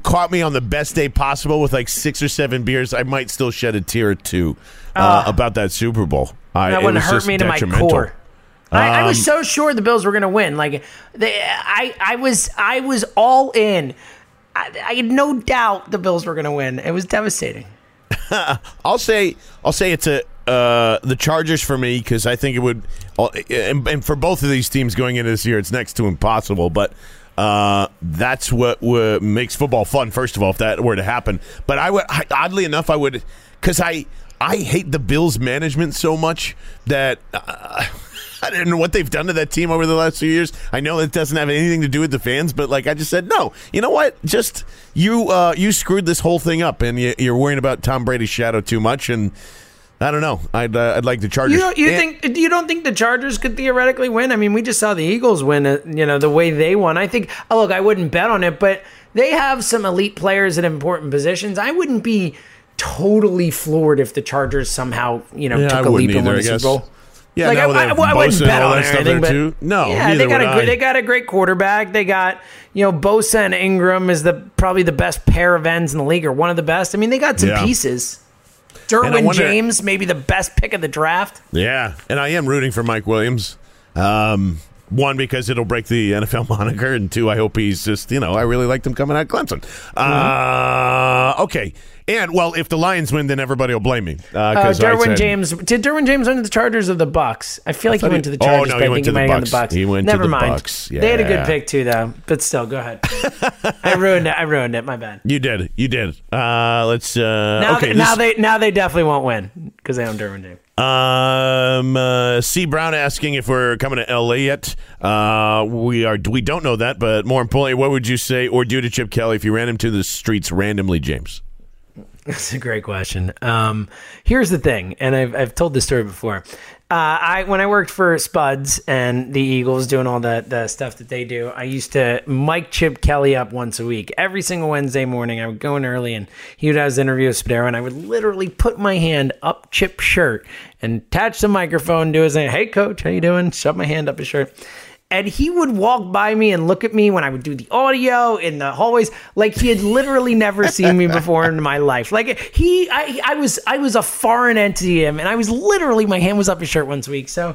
caught me on the best day possible with like six or seven beers, I might still shed a tear or two uh, uh, about that Super Bowl. I, that wouldn't hurt me to my core. Um, I, I was so sure the Bills were going to win. Like they, I, I was I was all in. I, I had no doubt the Bills were going to win. It was devastating. I'll say, I'll say it's a uh, the Chargers for me because I think it would, and, and for both of these teams going into this year, it's next to impossible. But uh, that's what w- makes football fun. First of all, if that were to happen, but I would I, oddly enough, I would because I I hate the Bills management so much that. Uh, I didn't know what they've done to that team over the last few years. I know it doesn't have anything to do with the fans, but like I just said, no. You know what? Just you uh, you screwed this whole thing up, and you, you're worrying about Tom Brady's shadow too much. And I don't know. I'd uh, I'd like the Chargers. You don't, you and, think you don't think the Chargers could theoretically win? I mean, we just saw the Eagles win. Uh, you know the way they won. I think. Oh, look, I wouldn't bet on it, but they have some elite players at important positions. I wouldn't be totally floored if the Chargers somehow you know yeah, took I a leap and won the Super Bowl. Yeah, like, I, I, I wouldn't bet on anything, but too. No, yeah, they got a I. they got a great quarterback. They got you know Bosa and Ingram is the probably the best pair of ends in the league, or one of the best. I mean, they got some yeah. pieces. Derwin wonder, James, maybe the best pick of the draft. Yeah, and I am rooting for Mike Williams. Um, one because it'll break the N F L moniker, and two, I hope he's just you know I really liked him coming out of Clemson. Mm-hmm. Uh, okay. And, well, if the Lions win, then everybody will blame me. Uh, uh, Derwin said, James. Did Derwin James win to the Chargers or the Bucs? I feel like I he went he, to the Chargers, oh, no, but I think he might have the Bucs. He went Never to the mind. Bucs. Yeah. They had a good pick, too, though. But still, go ahead. I ruined it. I ruined it. My bad. You did. You did. Uh, let's. Uh, now, okay, they, this... now, they, now they definitely won't win because they own Derwin James. Um, uh, C. Brown asking if we're coming to L A yet. Uh, we are. We don't know that, but more importantly, what would you say or do to Chip Kelly if you ran him to the streets randomly, James? That's a great question. Um, here's the thing, and I've I've told this story before. Uh, I when I worked for Spuds and the Eagles, doing all the the stuff that they do, I used to mic Chip Kelly up once a week, every single Wednesday morning. I would go in early, and he would have his interview with Spadaro, and I would literally put my hand up Chip's shirt and attach the microphone to his thing. Hey, coach, how you doing? Shove my hand up his shirt. And he would walk by me and look at me when I would do the audio in the hallways, like he had literally never seen me before in my life. Like he, I, I was, I was a foreign entity to him, and I was literally my hand was up his shirt once a week. So,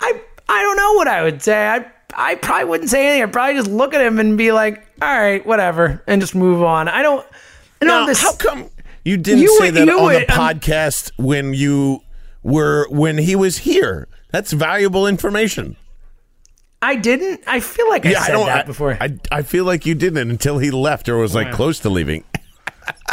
I, I don't know what I would say. I, I probably wouldn't say anything. I'd probably just look at him and be like, "All right, whatever," and just move on. I don't. I don't now, this, how come you didn't you say would, that on would, the um, podcast when you were when he was here? That's valuable information. I didn't. I feel like I yeah, said I don't, that I, before. I, I feel like you didn't until he left or was like wow. close to leaving.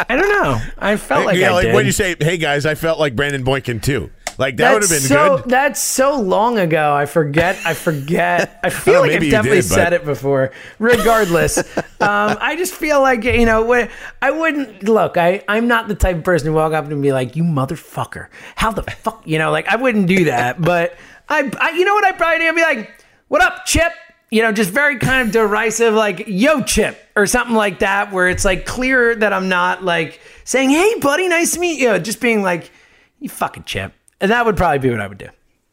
I don't know. I felt like yeah, I like did. When you say, hey, guys, I felt like Brandon Boykin, too. Like, that would have been so, good. That's so long ago. I forget. I forget. I feel oh, like I've definitely did, said it before. Regardless, um, I just feel like, you know, I wouldn't. Look, I, I'm not the type of person who walk up and be like, you motherfucker. How the fuck? You know, like, I wouldn't do that. But, I, I you know what I probably did? I'd be like, what up, Chip? You know, just very kind of derisive, like, yo, Chip, or something like that, where it's, like, clear that I'm not, like, saying, hey, buddy, nice to meet you. Just being like, you fucking Chip. And that would probably be what I would do.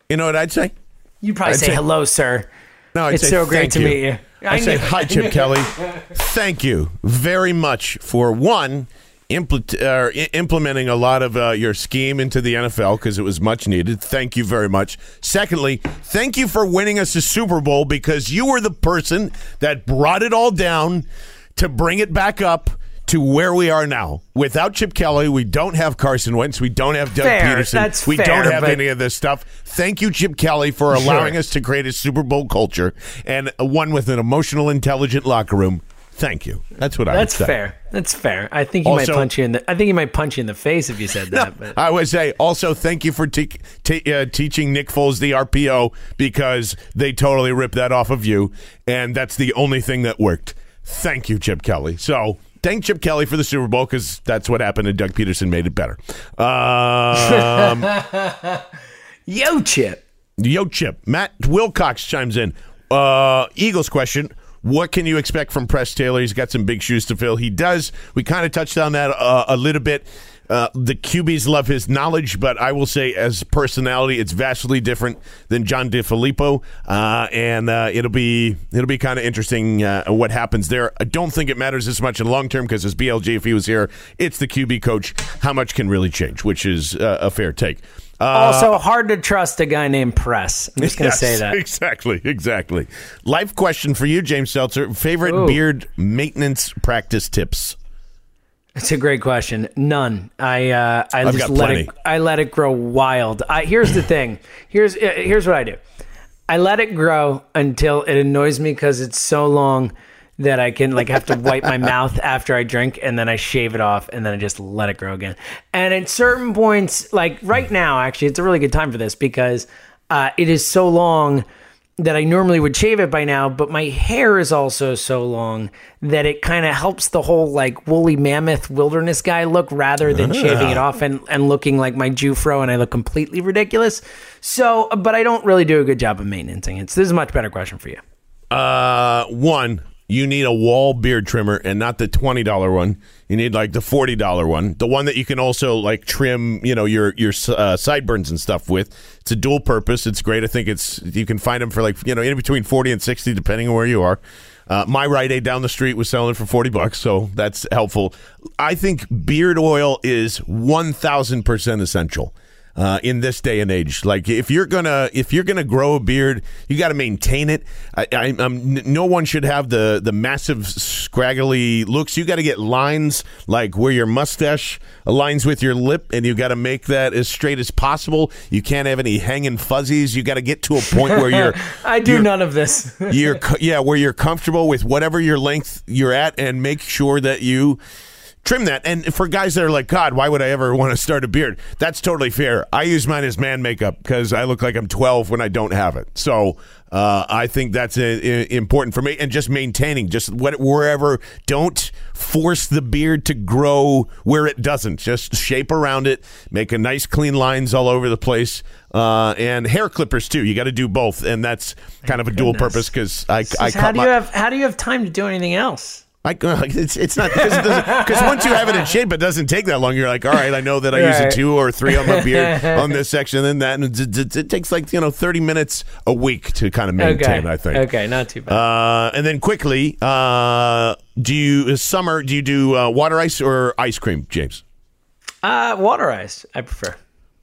You know what I'd say? You'd probably I'd say, say, hello, sir. No, I'd it's say, so great to you. meet you. I'd I say, hi, Chip Kelly. Thank you very much for, one, impl- uh, I- implementing a lot of uh, your scheme into the N F L because it was much needed. Thank you very much. Secondly, thank you for winning us a Super Bowl because you were the person that brought it all down to bring it back up to where we are now. Without Chip Kelly, we don't have Carson Wentz. We don't have Doug fair, Peterson. That's we fair, don't have any of this stuff. Thank you, Chip Kelly, for allowing sure. us to create a Super Bowl culture and one with an emotional, intelligent locker room. Thank you. That's what I That's would say. Fair. That's fair. I think he also, might punch you in the. I think he might punch you in the face if you said that. No, but. I would say also thank you for te- te- uh, teaching Nick Foles the R P O because they totally ripped that off of you, and that's the only thing that worked. Thank you, Chip Kelly. So. Thank Chip Kelly for the Super Bowl because that's what happened and Doug Peterson made it better. Um, yo, Chip. Yo, Chip. Matt Wilcox chimes in. Uh, Eagles question. What can you expect from Press Taylor? He's got some big shoes to fill. He does. We kind of touched on that uh, a little bit. Uh, the Q Bs love his knowledge, but I will say as personality, it's vastly different than John DeFilippo, uh, and uh, it'll be it'll be kind of interesting uh, what happens there. I don't think it matters as much in the long term because as B L G, if he was here, it's the Q B coach. How much can really change, which is uh, a fair take. Uh, also, hard to trust a guy named Press. I'm just going to yes, say that. Exactly, exactly. Life question for you, James Seltzer. Favorite Ooh. beard maintenance practice tips? It's a great question. None. I uh, I I've just let plenty. it. I let it grow wild. I, here's the thing. Here's here's what I do. I let it grow until it annoys me because it's so long that I can like have to wipe my mouth after I drink, and then I shave it off, and then I just let it grow again. And at certain points, like right now, actually, it's a really good time for this because uh, it is so long that I normally would shave it by now, but my hair is also so long that it kind of helps the whole like woolly mammoth wilderness guy look rather than uh. shaving it off and, and looking like my Jufro and I look completely ridiculous. So, but I don't really do a good job of maintaining it. So this is a much better question for you. Uh, one, you need a wall beard trimmer and not the twenty dollars one. You need like the forty dollars one, the one that you can also like trim, you know, your your uh, sideburns and stuff with. It's a dual purpose. It's great. I think it's you can find them for like, you know, in between forty and sixty, depending on where you are. Uh, my Rite Aid down the street was selling it for forty bucks, so that's helpful. I think beard oil is one thousand percent essential uh, in this day and age. Like if you're gonna if you're gonna grow a beard, you got to maintain it. I, I, I'm, no one should have the the massive scraggly looks. You got to get lines like where your mustache aligns with your lip, and you got to make that as straight as possible. You can't have any hanging fuzzies. You got to get to a point where you're. I do you're, none of this. you're yeah, where you're comfortable with whatever your length you're at, and make sure that you trim that. And for guys that are like, God, why would I ever want to start a beard? That's totally fair. I use mine as man makeup because I look like I'm twelve when I don't have it. So uh, I think that's a, a, important for me. And just maintaining, just what, wherever, don't force the beard to grow where it doesn't. Just shape around it, make a nice clean lines all over the place. Uh, and hair clippers too. You got to do both. And that's kind of a dual purpose because I, I cut how do you my- have How do you have time to do anything else? I, it's it's not because it once you have it in shape, it doesn't take that long. You're like, all right, I know that I right. use a two or three on my beard on this section and that, and it, it, it takes like you know thirty minutes a week to kind of maintain. Okay. I think okay, not too bad. Uh, and then quickly, uh, do you summer? Do you do uh, water ice or ice cream, James? Uh, water ice, I prefer.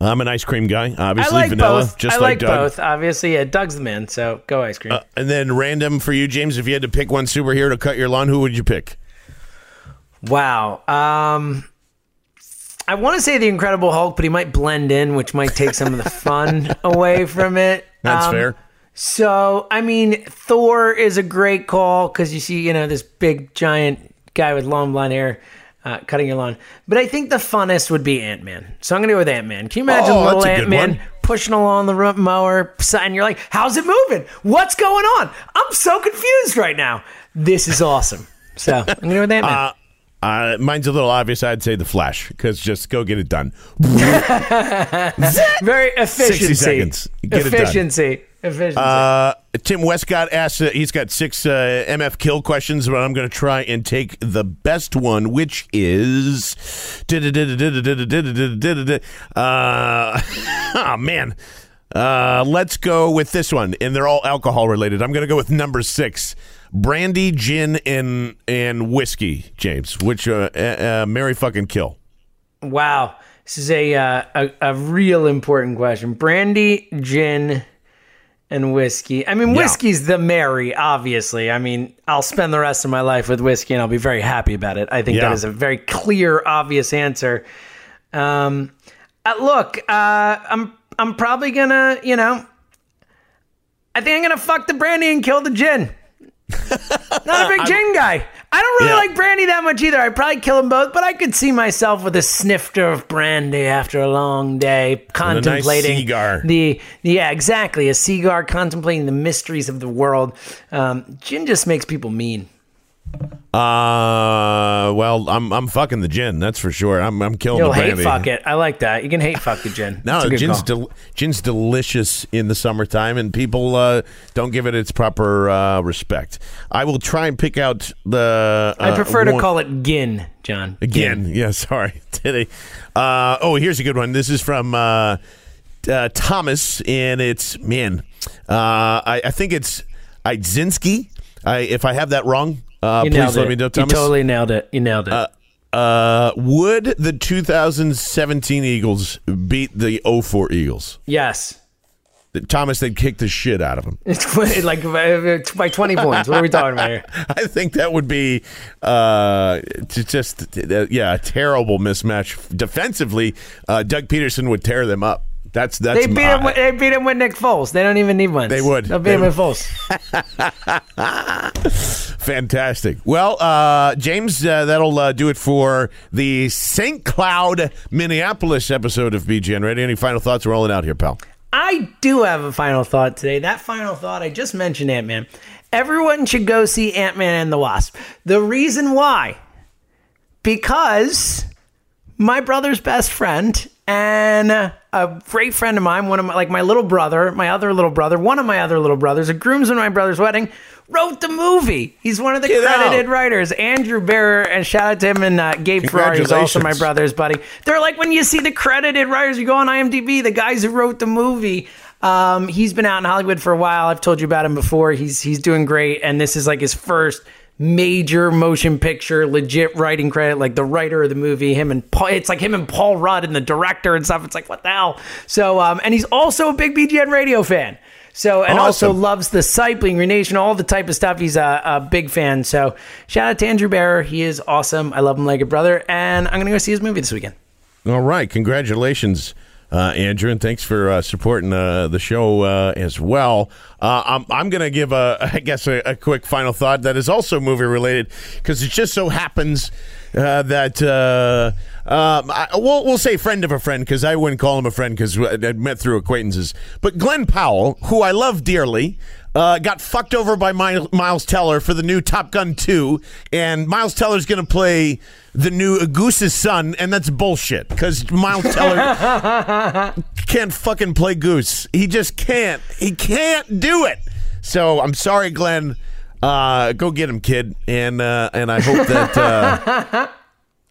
I'm an ice cream guy, obviously. I like vanilla, both. just I like, like Doug. both, obviously. Yeah, Doug's the man, so go ice cream. Uh, and then random for you, James, if you had to pick one superhero to cut your lawn, who would you pick? Wow. Um, I want to say the Incredible Hulk, but he might blend in, which might take some of the fun away from it. That's um, fair. So, I mean, Thor is a great call because you see, you know, this big, giant guy with long blonde hair. Uh, cutting your lawn. But I think the funnest would be Ant-Man. So I'm going to go with Ant-Man. Can you imagine oh, little Ant-Man pushing along the mower and you're like, how's it moving? What's going on? I'm so confused right now. This is awesome. So I'm going to go with Ant-Man. Uh, uh, mine's a little obvious. I'd say the Flash because just go get it done. Very efficiency. sixty seconds. Get efficiency. It done. Efficiency. Uh, Tim Westcott asks, uh, he's got six uh, M F Kill questions, but I'm going to try and take the best one, which is... Uh, oh, man. Uh, let's go with this one, and they're all alcohol-related. I'm going to go with number six, brandy, gin, and and whiskey, James, which uh, uh, marry, fucking kill. Wow. This is a, uh, a a real important question. Brandy, gin, and whiskey. I mean, whiskey's yeah. the marry, obviously. I mean, I'll spend the rest of my life with whiskey, and I'll be very happy about it. I think yeah. that is a very clear, obvious answer. Um, uh, look, uh, I'm I'm probably gonna, you know, I think I'm gonna fuck the brandy and kill the gin. Not a big gin guy. I don't really yeah. like brandy that much either. I'd probably kill them both, but I could see myself with a snifter of brandy after a long day, contemplating nice cigar. the yeah, exactly a cigar, contemplating the mysteries of the world. Um, gin just makes people mean. Uh, well, I'm I'm fucking the gin. That's for sure. I'm I'm killing You'll the brandy. Hate fuck it. I like that. You can hate fuck the gin. No, gin's del- gin's delicious in the summertime, and people uh, don't give it its proper uh, respect. I will try and pick out the. Uh, I prefer to one- call it gin, John. Gin. Gin. Yeah, sorry, Titty. Uh, oh, here's a good one. This is from uh, uh, Thomas, and it's man. Uh, I I think it's Idzinski. I if I have that wrong. Uh, please let it. me know, Thomas. You totally nailed it. You nailed it. Uh, uh, would the two thousand seventeen Eagles beat the oh four Eagles? Yes. Thomas, they'd kick the shit out of them. It's like by twenty points. What are we talking about here? I think that would be uh, just, uh, yeah, a terrible mismatch. Defensively, uh, Doug Peterson would tear them up. That's that's. They beat my, him. With, they beat him with Nick Foles. They don't even need one. They would. They'll beat they him would. with Foles. Fantastic. Well, uh, James, uh, that'll uh, do it for the Saint Cloud, Minneapolis episode of B G N Radio. Any final thoughts? We're rolling out here, pal. I do have a final thought today. That final thought, I just mentioned Ant-Man. Everyone should go see Ant-Man and the Wasp. The reason why, because my brother's best friend. And a great friend of mine, one of my, like my little brother, my other little brother, one of my other little brothers, a groomsman at my brother's wedding, wrote the movie. He's one of the Get credited out. writers, Andrew Bearer, and shout out to him and uh, Gabe Ferrari, who's also my brother's buddy. They're like when you see the credited writers, you go on IMDb, the guys who wrote the movie. Um, he's been out in Hollywood for a while. I've told you about him before. He's he's doing great, and this is like his first major motion picture, legit writing credit, like the writer of the movie, him and Paul, it's like him and Paul Rudd and the director and stuff. It's like, what the hell? So, um, and he's also a big B G N radio fan. So, and awesome. also loves the site, Bling Nation, all the type of stuff. He's a, a big fan. So shout out to Andrew Bearer. He is awesome. I love him like a brother, and I'm going to go see his movie this weekend. All right. Congratulations. Uh, Andrew, and thanks for uh, supporting uh, the show uh, as well. Uh, I'm, I'm going to give, a, I guess, a, a quick final thought that is also movie-related because it just so happens uh, that, uh, um, I, we'll, we'll say friend of a friend because I wouldn't call him a friend because I met through acquaintances. But Glenn Powell, who I love dearly, uh, got fucked over by My- Miles Teller for the new Top Gun two, and Miles Teller's going to play the new Goose's son, and that's bullshit because Miles Teller can't fucking play Goose. He just can't. He can't do it. So I'm sorry, Glenn. Uh, go get him, kid. And uh, and I hope that. Uh,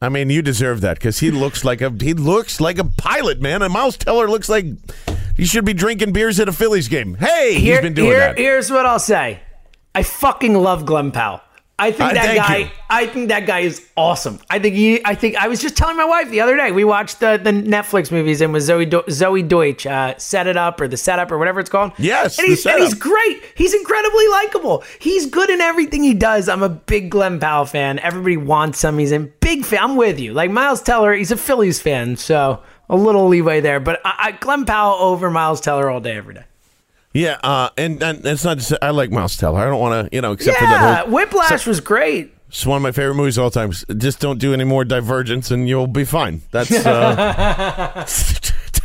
I mean, you deserve that because he looks like a he looks like a pilot, man. And Miles Teller looks like he should be drinking beers at a Phillies game. Hey, Here, he's been doing here, that. Here's what I'll say: I fucking love Glenn Powell. I think uh, that guy. You. I think that guy is awesome. I think he. I think I was just telling my wife the other day. We watched the, the Netflix movies and with Zoe Do- Zoe Deutsch, uh, Set It Up or The Setup or whatever it's called. Yes, and he's, and he's great. He's incredibly likable. He's good in everything he does. I'm a big Glenn Powell fan. Everybody wants him. He's a big fan. I'm with you. Like Miles Teller, he's a Phillies fan, so a little leeway there. But I, I, Glenn Powell over Miles Teller all day, every day. Yeah, uh, and, and it's not just, I like Miles Teller. I don't want to, you know, except yeah, for that whole... Yeah, Whiplash so, was great. It's one of my favorite movies of all time. Just don't do any more Divergence and you'll be fine. That's uh,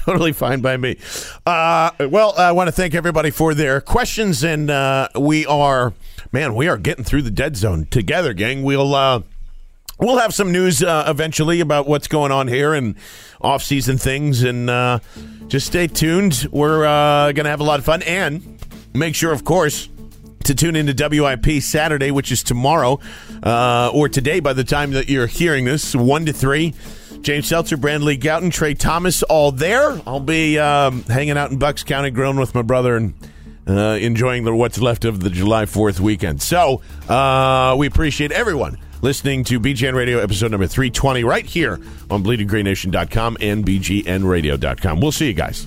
totally fine by me. Uh, well, I want to thank everybody for their questions, and uh, we are, man, we are getting through the dead zone together, gang. We'll... Uh, We'll have some news uh, eventually about what's going on here and off-season things, and uh, just stay tuned. We're uh, going to have a lot of fun, and make sure, of course, to tune into W I P Saturday, which is tomorrow, uh, or today by the time that you're hearing this, one to three. James Seltzer, Brandley Gouton, Trey Thomas, all there. I'll be um, hanging out in Bucks County Grown with my brother and uh, enjoying the what's left of the July fourth weekend. So uh, we appreciate everyone listening to B G N Radio episode number three twenty right here on bleeding green nation dot com and B G N radio dot com. We'll see you guys.